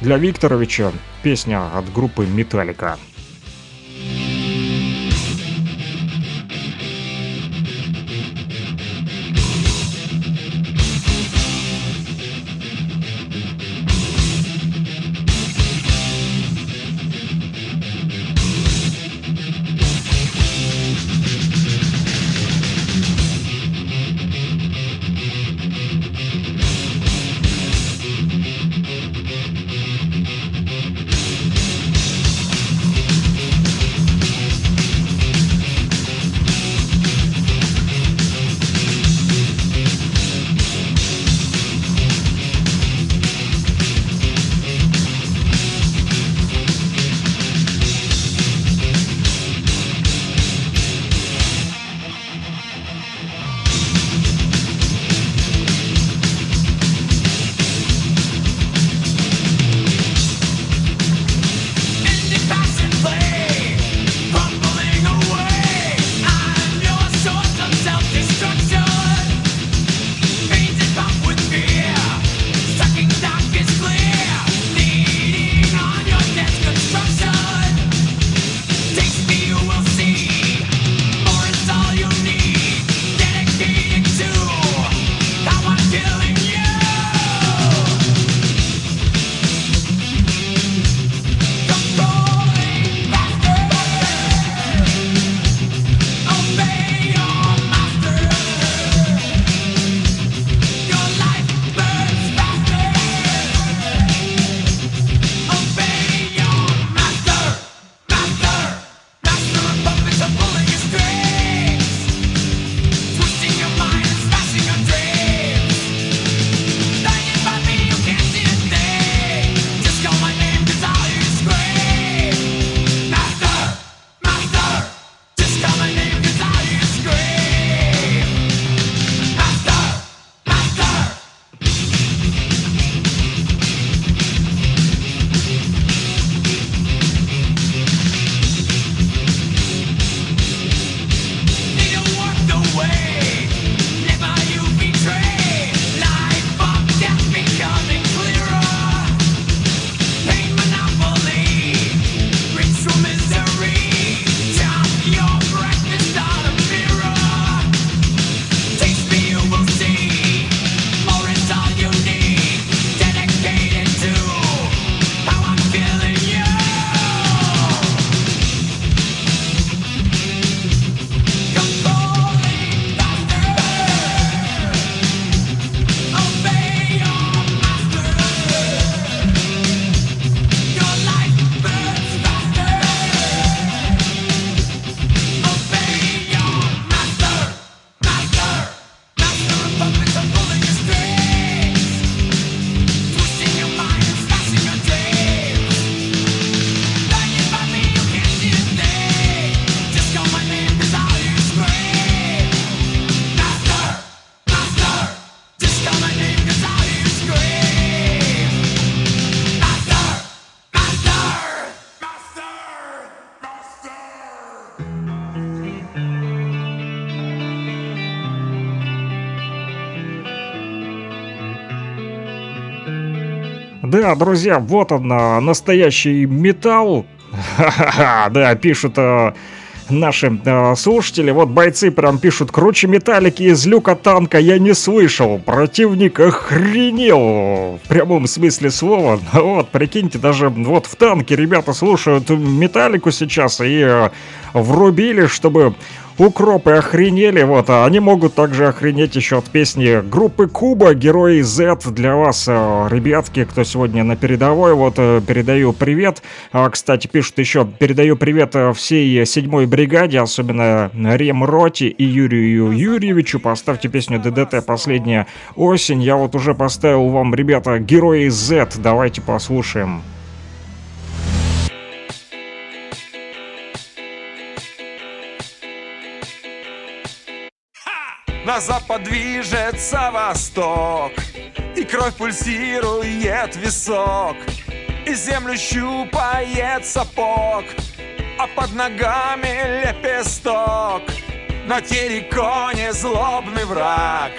для Викторовича песня от группы «Металлика». Да, друзья, вот он, настоящий металл. Ха-ха-ха, да, пишут э, наши э, слушатели. Вот бойцы прям пишут: круче металлики из люка танка я не слышал. Противник охренел. В прямом смысле слова. Вот, прикиньте, даже вот в танке ребята слушают металлику сейчас и э, врубили, чтобы... Укропы охренели, вот, а они могут также охренеть еще от песни группы Куба, Герои Z. Для вас, ребятки, кто сегодня на передовой, вот, передаю привет. Кстати, пишут еще, передаю привет всей седьмой бригаде, особенно Ремроте и Юрию Юрьевичу. Поставьте песню ДДТ «Последняя осень». Я вот уже поставил вам, ребята, Герои Z. Давайте послушаем. На запад движется восток, и кровь пульсирует висок, и землю щупает сапог, а под ногами лепесток. На терриконе злобный враг,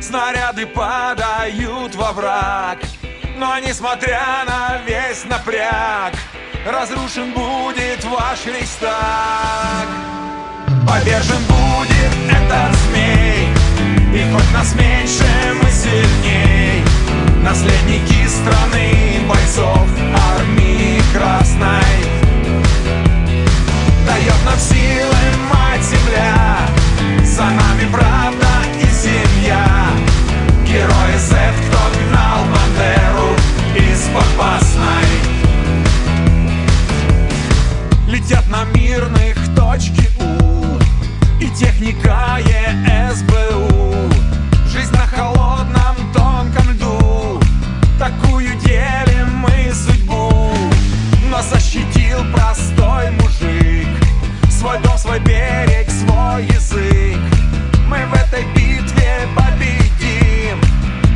снаряды падают во враг, но несмотря на весь напряг, разрушен будет ваш рейхстаг. Повержен будет этот змей, и хоть нас меньше, мы сильней. Наследники страны бойцов армии красной. Дает нам силы мать земля, за нами правда и семья. Герои Z, кто гнал Бандеру из-под Попасной. Летят на мирных точки У и техника ЕСБУ. Жизнь на холодном тонком льду, такую делим мы судьбу. Но защитил простой мужик свой дом, свой берег, свой язык. Мы в этой битве победим,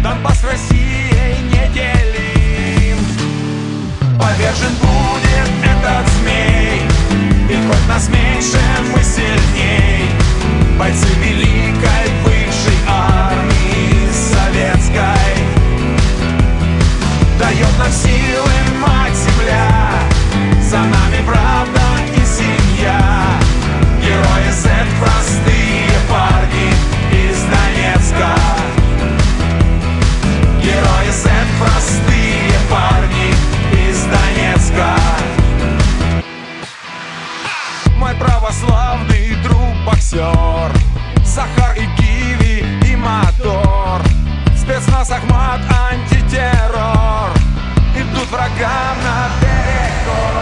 Донбасс России неделим. Повержен будет этот змей, и хоть нас меньше, мы сильней. Бойцы великой бывшей армии советской. Дает нам силы мать земля, за нами правда и семья. Герои Z, простые парни из Донецка. Герои Z, простые парни из Донецка. Мой православный друг боксер, Сахар и Киви и Мотор. Спецназ, Ахмат, антитеррор идут врагам на перекор.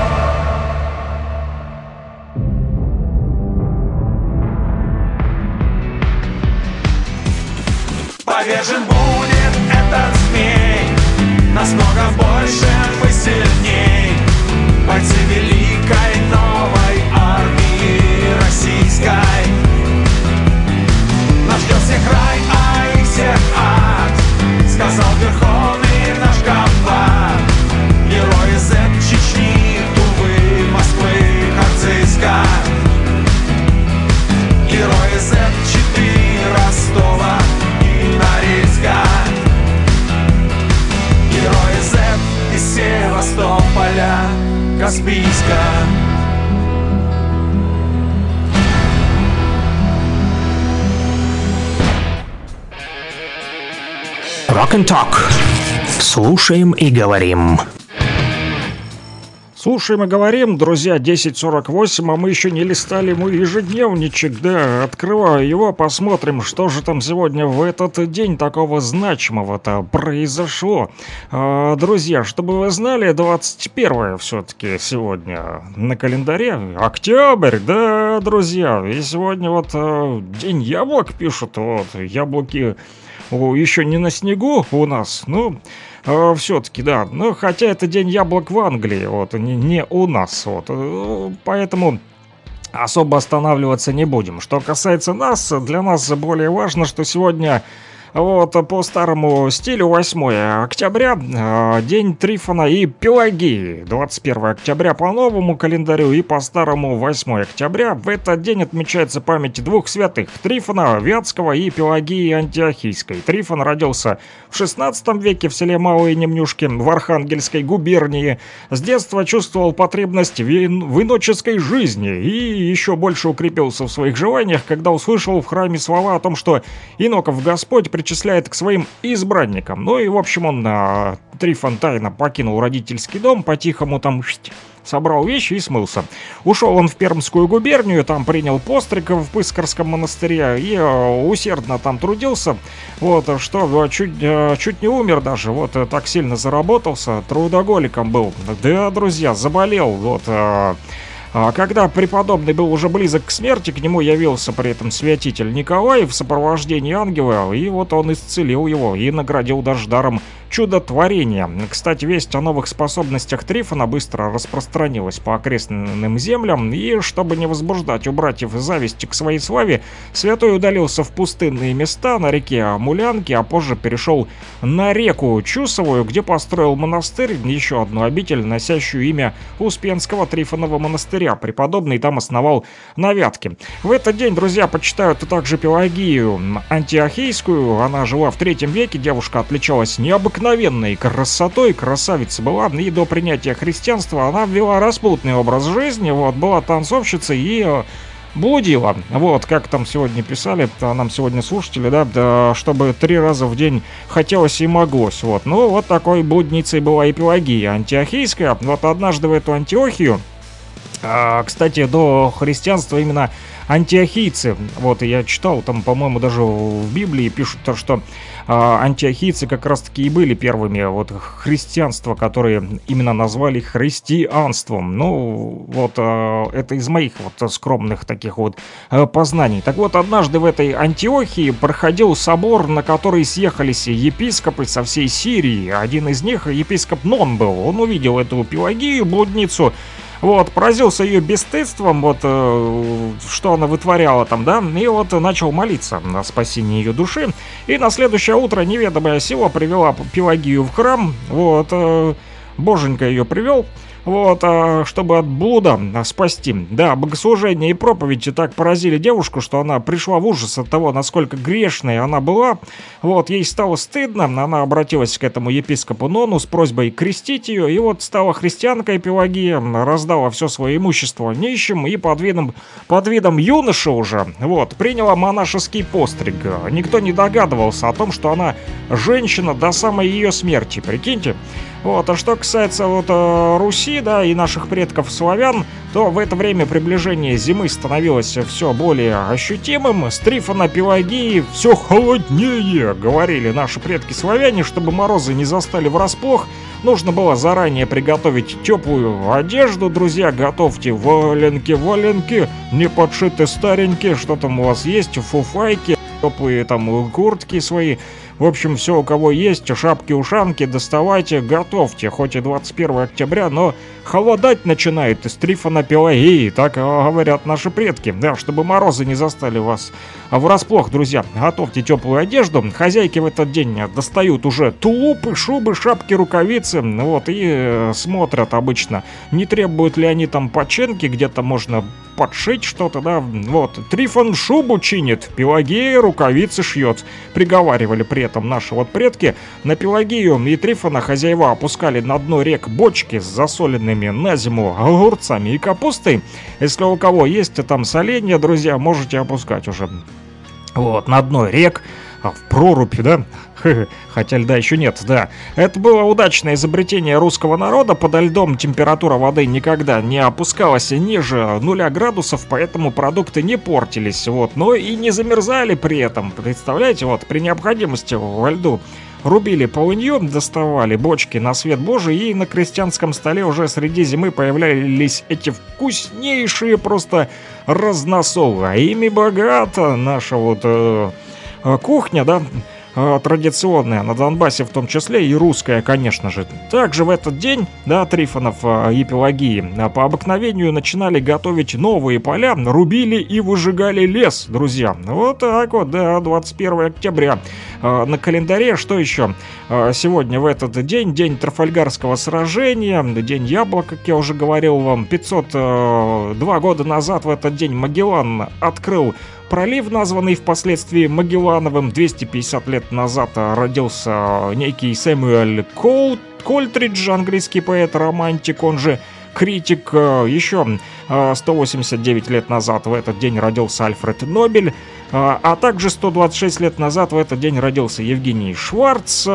Повержен будет этот змей, нас много больше, мы сильней. Бойцы великой новой армии российской. Нас ждет всех рай, а их всех ад, сказал верховный наш комбат. Герои Z, Чечни, Тувы, Москвы, Харциска. Герои Z, Читы, Ростова и Норильска. Герои Z из Севастополя, Каспийска. Rock and Talk. Слушаем и говорим. Слушаем и говорим, друзья, десять сорок восемь, а мы еще не листали мой ежедневничек, да, открываю его, посмотрим, что же там сегодня в этот день такого значимого-то произошло. А, друзья, чтобы вы знали, двадцать первое все-таки сегодня на календаре, октябрь, да, друзья, и сегодня вот а, день яблок пишут, вот, яблоки еще не на снегу у нас, ну... Uh, все-таки, да, ну, хотя это день яблок в Англии, вот, не, не у нас, вот, поэтому особо останавливаться не будем. Что касается нас, для нас более важно, что сегодня Вот, по старому стилю восьмое октября, день Трифона и Пелагии. двадцать первое октября по новому календарю и по старому восьмое октября. В этот день отмечается память двух святых: Трифона Вятского и Пелагии Антиохийской. Трифон родился в шестнадцатом веке в селе Малые Немнюшки в Архангельской губернии. С детства чувствовал потребность в иноческой жизни и еще больше укрепился в своих желаниях, когда услышал в храме слова о том, что иноков Господь причисляет к своим избранникам. Ну и, в общем, он на Трифон тайно покинул родительский дом, по-тихому там собрал вещи и смылся. Ушел он в Пермскую губернию, там принял постриг в Пыскарском монастыре и усердно там трудился. Вот, что чуть, чуть не умер даже, вот так сильно заработался, трудоголиком был. Да, друзья, заболел, вот... Когда преподобный был уже близок к смерти, к нему явился при этом святитель Николай в сопровождении ангела, и вот он исцелил его и наградил даже даром чудотворения. Кстати, весть о новых способностях Трифона быстро распространилась по окрестным землям, и чтобы не возбуждать у братьев зависть к своей славе, святой удалился в пустынные места на реке Мулянки, а позже перешел на реку Чусовую, где построил монастырь, еще одну обитель, носящую имя Успенского Трифонова монастыря. Преподобный там основал на Вятке. В этот день, друзья, почитают и также Пелагию Антиохийскую. Она жила в третьем веке, девушка отличалась необыкновенной красотой, красавица была, и до принятия христианства она вела распутный образ жизни, вот, была танцовщицей и... блудила. Вот, как там сегодня писали, нам сегодня слушатели, да, да, чтобы три раза в день хотелось и моглось. Вот, ну вот такой блудницей была и Пелагия Антиохийская. Вот однажды в эту Антиохию, кстати, до христианства именно антиохийцы, вот я читал, там, по-моему, даже в Библии пишут, что антиохийцы как раз-таки и были первыми вот христианства, которые именно назвали христианством. Ну, вот это из моих вот скромных таких вот познаний. Так вот, однажды в этой Антиохии проходил собор, на который съехались епископы со всей Сирии. Один из них, епископ Нон был, он увидел эту Пелагию, блудницу, вот, поразился ее бесстыдством, вот, э, что она вытворяла там, да, и вот начал молиться на спасение ее души. И на следующее утро неведомая сила привела Пелагию в храм, вот, э, боженька ее привел, вот, э, чтобы от блуда спасти. Да, богослужение и проповедь так поразили девушку, что она пришла в ужас от того, насколько грешной она была. Вот, ей стало стыдно, она обратилась к этому епископу Нону с просьбой крестить ее, и вот стала христианкой Пелагия, раздала все свое имущество нищим и под видом, под видом юноши уже, вот, приняла монашеский постриг. Никто не догадывался о том, что она женщина до самой ее смерти, прикиньте. Вот, а что касается вот э, Руси, да, и наших предков славян, то в это время приближение зимы становилось все более ощутимым. С Трифона Пелагии все холоднее, говорили наши предки славяне, чтобы морозы не застали врасплох. Нужно было заранее приготовить теплую одежду, друзья, готовьте валенки, валенки, не подшиты старенькие, что там у вас есть, фуфайки, теплые там куртки свои. В общем, все, у кого есть шапки-ушанки, доставайте, готовьте. Хоть и двадцать первое октября, но холодать начинает из Трифона Пелагии, так говорят наши предки. Да, чтобы морозы не застали вас врасплох, друзья, готовьте теплую одежду. Хозяйки в этот день достают уже тулупы, шубы, шапки, рукавицы, вот, и смотрят обычно, не требуют ли они там починки, где-то можно подшить что-то, да, вот. Трифон шубу чинит, Пелагея рукавицы шьет, приговаривали предки. Там наши вот предки на Пелагию и Трифона хозяева опускали на дно рек бочки с засоленными на зиму огурцами и капустой. Если у кого есть там соленья, друзья, можете опускать уже вот на дно рек, а в прорубь, да? Хотя льда еще нет, да. Это было удачное изобретение русского народа. Под льдом температура воды никогда не опускалась ниже нуля градусов, поэтому продукты не портились, вот, но и не замерзали при этом. Представляете, вот, при необходимости во льду рубили полынью, доставали бочки на свет Божий, и на крестьянском столе уже среди зимы появлялись эти вкуснейшие просто разносолы. А ими богата наша вот э, кухня, да. традиционная на Донбассе, в том числе и русская, конечно же. Также в этот день, да, Трифонов и Пелагии по обыкновению начинали готовить новые поля, рубили и выжигали лес, друзья. Вот так вот, да, двадцать первого октября на календаре. Что еще? Сегодня в этот день, день Трафальгарского сражения, день яблок, как я уже говорил вам. Пятьсот два года назад в этот день Магеллан открыл пролив, названный впоследствии Магеллановым. Двести пятьдесят лет назад родился некий Сэмюэль Кол... Кольтридж, английский поэт-романтик, он же критик. Еще сто восемьдесят девять лет назад в этот день родился Альфред Нобель, а также сто двадцать шесть лет назад в этот день родился Евгений Шварц.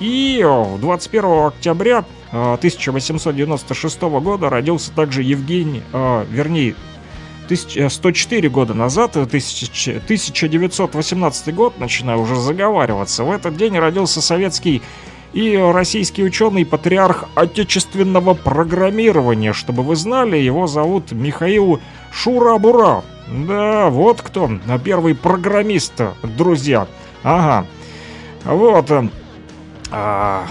И двадцать первого октября тысяча восемьсот девяносто шестого года родился также Евгений, вернее, сто четыре года назад, тысяча девятьсот восемнадцатый год, начинаю уже заговариваться, в этот день родился советский и российский ученый, патриарх отечественного программирования. Чтобы вы знали, его зовут Михаил Шура-Бура. Да, вот кто, первый программист, друзья. Ага, вот... А,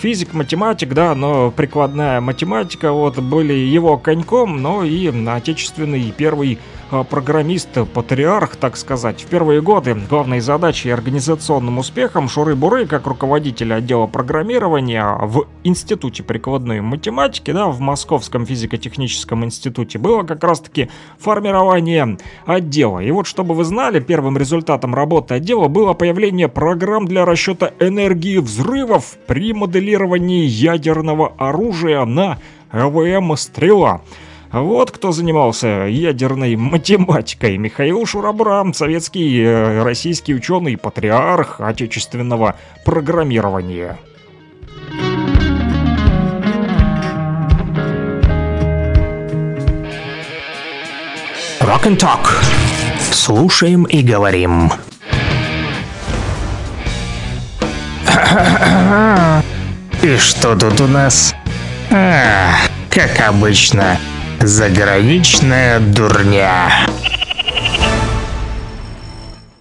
физик, математик, да, но прикладная математика, вот, были его коньком, но и отечественный первый а, программист, патриарх, так сказать. В первые годы главной задачей и организационным успехом Шуры-Буры, как руководителя отдела программирования в Институте прикладной математики, да, в Московском физико-техническом институте, было как раз-таки формирование отдела. И вот, чтобы вы знали, первым результатом работы отдела было появление программ для расчета энергии взрывов при моделировании ядерного оружия на ЭВМ «Стрела». Вот кто занимался ядерной математикой. Михаил Шура-Бура, советский, э, российский ученый, патриарх отечественного программирования. Rock and Talk. Слушаем и говорим. И что тут у нас? А, как обычно, заграничная дурня.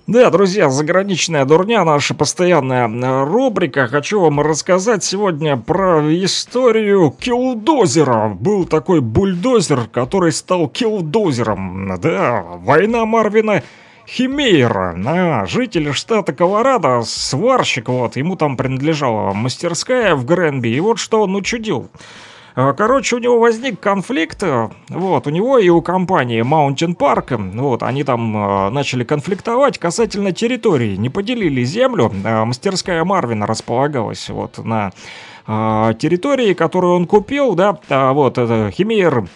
Да, друзья, заграничная дурня, наша постоянная рубрика. Хочу вам рассказать сегодня про историю киллдозера. Был такой бульдозер, который стал киллдозером. Да, война Марвина Химейра, а, житель штата Колорадо, сварщик, вот, ему там принадлежала мастерская в Гренби, и вот что он учудил. Короче, у него возник конфликт, вот, у него и у компании Mountain Park, вот, они там начали конфликтовать касательно территории, не поделили землю, мастерская Марвина располагалась, вот, на территории, которую он купил, да, вот, это Химейр.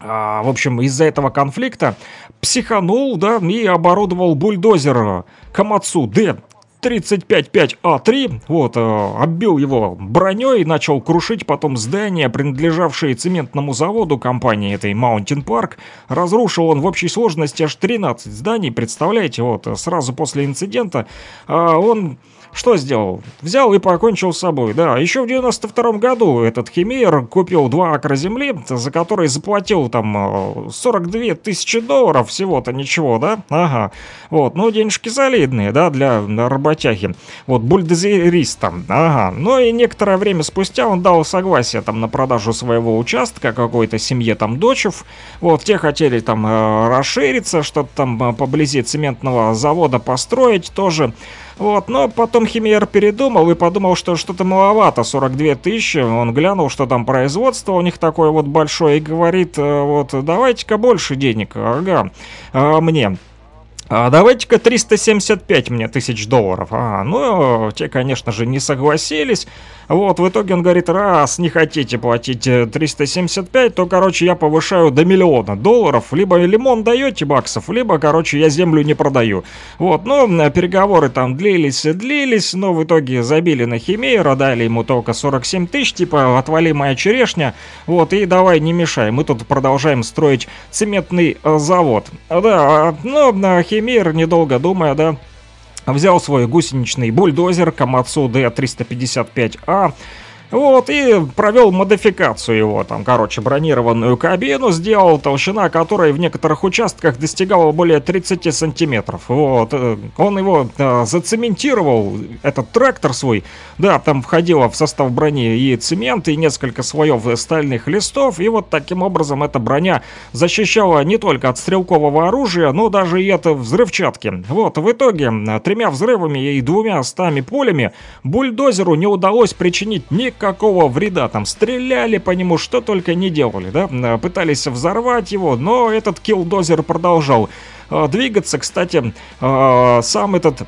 А, в общем, из-за этого конфликта психанул, да, и оборудовал бульдозер Камацу Д тридцать пять пять А три, вот, э, оббил его броней, начал крушить потом здания, принадлежавшие цементному заводу компании этой Mountain Park. Разрушил он в общей сложности аж тринадцать зданий, представляете, вот, сразу после инцидента э, он... Что сделал? Взял и покончил с собой, да. Еще в девяносто втором году этот Химейр купил два акра земли, за которые заплатил там сорок две тысячи долларов, всего-то ничего, да? Ага. Вот, ну денежки солидные, да, для работяги. Вот, бульдозериста. Ага. Ну и некоторое время спустя он дал согласие там на продажу своего участка какой-то семье там дочев. Вот, те хотели там расшириться, что-то там поблизи цементного завода построить тоже. Вот, но потом Химейр передумал и подумал, что что-то маловато, сорок две тысячи, он глянул, что там производство у них такое вот большое, и говорит, вот, давайте-ка больше денег, ага, а, мне. А давайте-ка триста семьдесят пять мне тысяч долларов. А, ну, те, конечно же, не согласились. Вот, в итоге он говорит, раз не хотите платить триста семьдесят пять, то, короче, я повышаю до миллиона долларов. Либо лимон даете баксов, либо, короче, я землю не продаю. Вот, ну, переговоры там длились и длились, но в итоге забили на Химейра, дали ему только сорок семь тысяч, типа, отвали моя черешня. Вот, и давай не мешай, мы тут продолжаем строить цементный завод. Да, ну, Химейр, Химейр, недолго думая, да, взял свой гусеничный бульдозер Камацу Д триста пятьдесят пять А Вот, и провел модификацию его, там, короче, бронированную кабину сделал, толщина которой в некоторых участках достигала более тридцати сантиметров. Вот, он его э, зацементировал, этот трактор свой, да, там входило в состав брони и цемент, и несколько слоев стальных листов, и вот таким образом эта броня защищала не только от стрелкового оружия, но даже и от взрывчатки. Вот, в итоге, тремя взрывами и двумя стами пулями бульдозеру не удалось причинить никакого Какого вреда, там стреляли по нему, что только не делали, да, пытались взорвать его, но этот киллдозер продолжал э, двигаться. Кстати, э, сам этот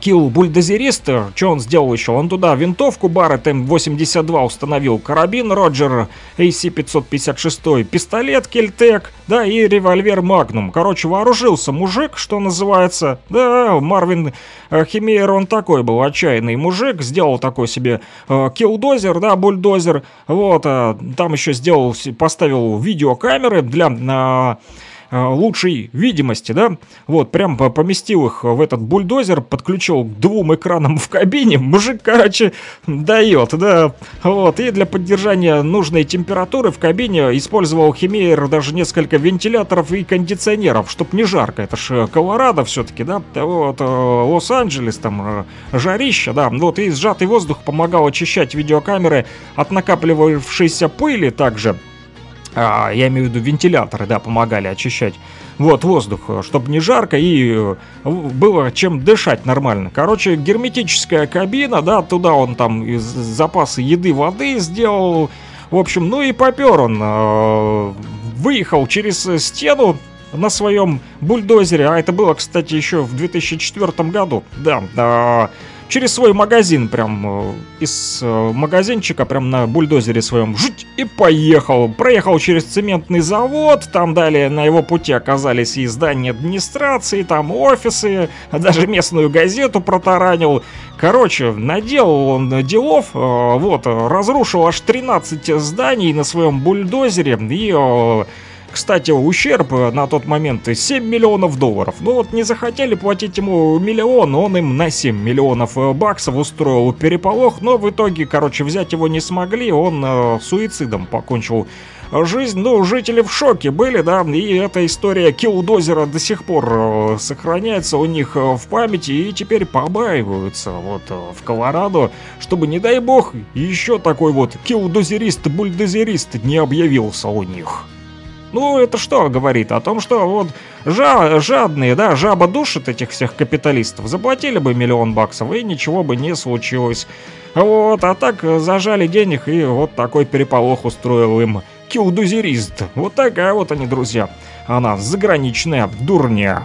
килл бульдозерист, что он сделал еще? Он туда винтовку Барретт эм восемьдесят два установил, карабин Роджер эй си пятьсот пятьдесят шесть, пистолет Кельтек, да, и револьвер Магнум. Короче, вооружился мужик, что называется. Да, Марвин Химейер, он такой был отчаянный мужик, сделал такой себе киллдозер, да, бульдозер. Вот, там еще сделал, поставил видеокамеры для... лучшей видимости, да, вот, прям поместил их в этот бульдозер, подключил к двум экранам в кабине, мужик, короче, дает, да, вот, и для поддержания нужной температуры в кабине использовал Химейер даже несколько вентиляторов и кондиционеров, чтоб не жарко, это ж Колорадо все-таки, да, вот, Лос-Анджелес, там, жарища, да, вот, и сжатый воздух помогал очищать видеокамеры от накапливавшейся пыли также. А, я имею в виду вентиляторы, да, помогали очищать вот воздух, чтобы не жарко и было чем дышать нормально. Короче, герметическая кабина, да, туда он там из запаса еды, воды сделал. В общем, ну и попер он, э, выехал через стену на своем бульдозере. А это было, кстати, еще в две тысячи четвёртом году, да, да. Через свой магазин, прям из магазинчика, прям на бульдозере своем, жуть, и поехал. Проехал через цементный завод, там далее на его пути оказались и здания администрации, там офисы, даже местную газету протаранил. Короче, наделал он делов, вот, разрушил аж тринадцать зданий на своем бульдозере и... Кстати, ущерб на тот момент семь миллионов долларов. Ну вот не захотели платить ему миллион, он им на семь миллионов баксов устроил переполох. Но в итоге, короче, взять его не смогли, он э, суицидом покончил жизнь. Ну, жители в шоке были, да, и эта история киллдозера до сих пор э, сохраняется у них э, в памяти. И теперь побаиваются вот э, в Колорадо, чтобы, не дай бог, еще такой вот киллдозерист-бульдозерист не объявился у них. Ну, это что говорит? О том, что вот жа- жадные, да, жаба душит этих всех капиталистов. Заплатили бы миллион баксов, и ничего бы не случилось. Вот, а так зажали денег, и вот такой переполох устроил им киллдозерист. Вот такая вот они, друзья. Она заграничная дурня.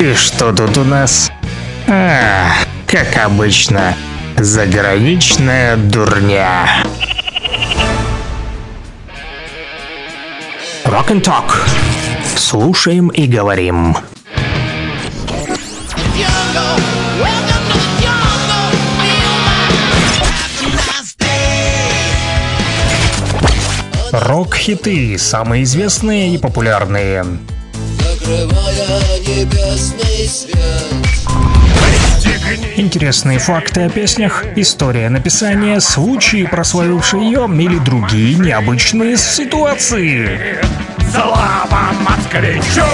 И что тут у нас? А, как обычно... Заграничная дурня. Rock and Talk. Слушаем и говорим. Рок-хиты, самые известные и популярные. Закрывая небесный свет. Интересные факты о песнях, история написания, случаи, прославившие ее, или другие необычные ситуации. Слава москвичу!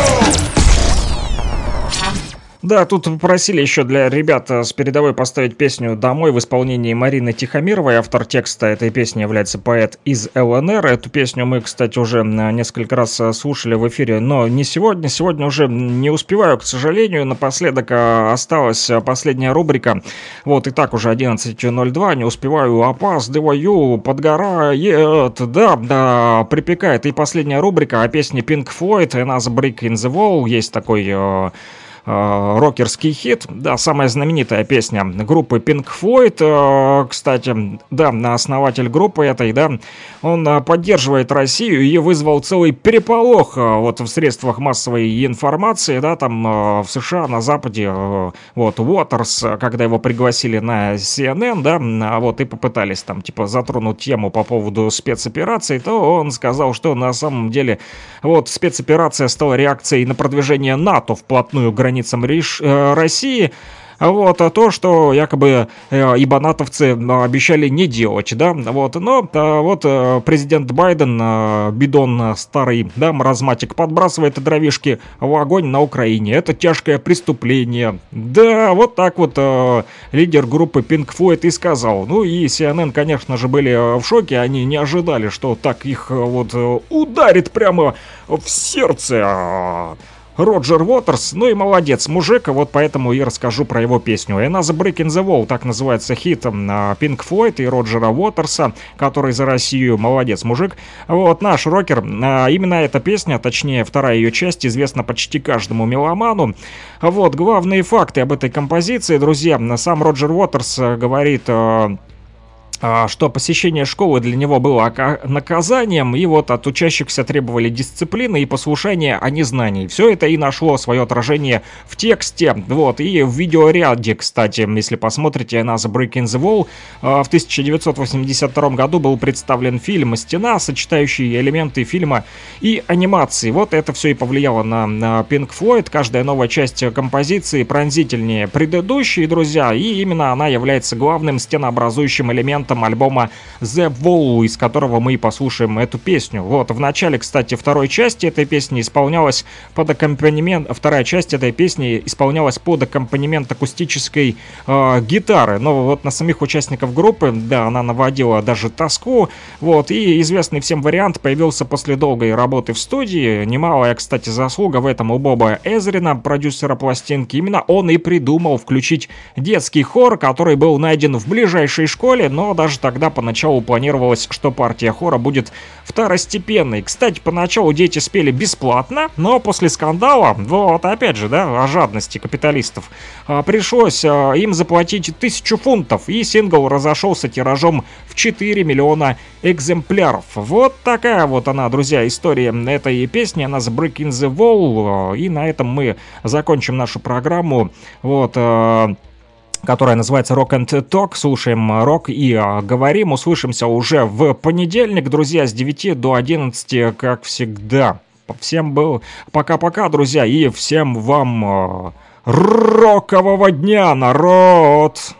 Да, тут попросили еще для ребят с передовой поставить песню «Домой» в исполнении Марины Тихомировой. Автор текста этой песни является поэт из ЛНР. Эту песню мы, кстати, уже несколько раз слушали в эфире, но не сегодня. Сегодня уже не успеваю, к сожалению. Напоследок осталась последняя рубрика. Вот и так уже одиннадцать ноль два. Не успеваю, опаздываю, подгорает. Да, да, припекает. И последняя рубрика о песне Pink Floyd «Another Brick in the Wall». Есть такой... рокерский хит, да, самая знаменитая песня группы Pink Floyd, кстати, да, основатель группы этой, да, он поддерживает Россию и вызвал целый переполох вот в средствах массовой информации, да, там в США, на Западе, вот, Уотерс, когда его пригласили на си эн эн, да, вот, и попытались там, типа, затронуть тему по поводу спецопераций, то он сказал, что на самом деле, вот, спецоперация стала реакцией на продвижение НАТО вплотную к границе границам России. Вот, то, что якобы ибанатовцы обещали не делать, да, вот, но вот президент Байден бидон старый, да, маразматик, подбрасывает дровишки в огонь на Украине, это тяжкое преступление, да, вот так вот лидер группы Pink Floyd и сказал. Ну и си эн эн, конечно же, были в шоке, они не ожидали, что так их вот ударит прямо в сердце Роджер Уотерс, ну и молодец мужик, вот поэтому и расскажу про его песню. Another Brick in the Wall, так называется хит Pink Floyd и Роджера Уотерса, который за Россию, молодец мужик. Вот наш рокер, именно эта песня, точнее вторая ее часть, известна почти каждому меломану. Вот главные факты об этой композиции, друзья. Сам Роджер Уотерс говорит, что посещение школы для него было наказанием, и вот от учащихся требовали дисциплины и послушания, а не знаний. Все это и нашло свое отражение в тексте, вот, и в видеоряде, кстати. Если посмотрите Another Brick in the Wall, в тысяча девятьсот восемьдесят втором году был представлен фильм «Стена», сочетающий элементы фильма и анимации. Вот это все и повлияло на Pink Floyd. Каждая новая часть композиции пронзительнее предыдущей, друзья, и именно она является главным стенообразующим элементом альбома The Wall, из которого мы и послушаем эту песню. Вот, в начале, кстати, второй части этой песни исполнялась под аккомпанемент, вторая часть этой песни исполнялась под аккомпанемент акустической э, гитары, но вот на самих участников группы, да, она наводила даже тоску, вот, и известный всем вариант появился после долгой работы в студии. Немалая, кстати, заслуга в этом у Боба Эзрина, продюсера пластинки, именно он и придумал включить детский хор, который был найден в ближайшей школе, но даже тогда поначалу планировалось, что партия хора будет второстепенной. Кстати, поначалу дети спели бесплатно, но после скандала, вот опять же, да, о жадности капиталистов, пришлось им заплатить тысячу фунтов, и сингл разошелся тиражом в четыре миллиона экземпляров. Вот такая вот она, друзья, история этой песни, она с Break in the Wall, и на этом мы закончим нашу программу, вот, которая называется Rock and Talk. Слушаем рок и а, говорим. Услышимся уже в понедельник, друзья, с девяти до одиннадцати, как всегда. Всем был пока-пока, друзья, и всем вам а, рокового дня, народ!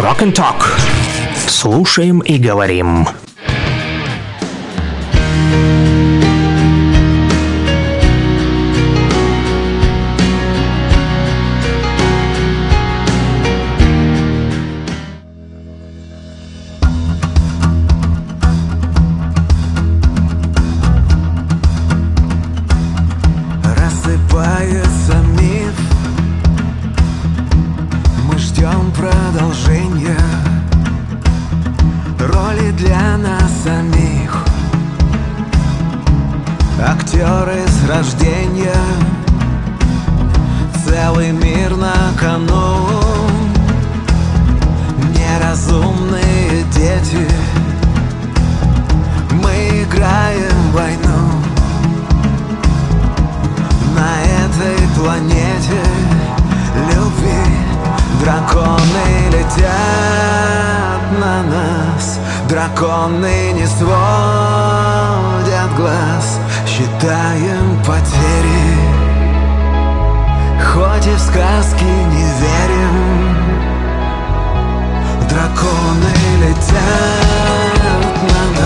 Rock and Talk. Слушаем и говорим. Драконы летят на нас.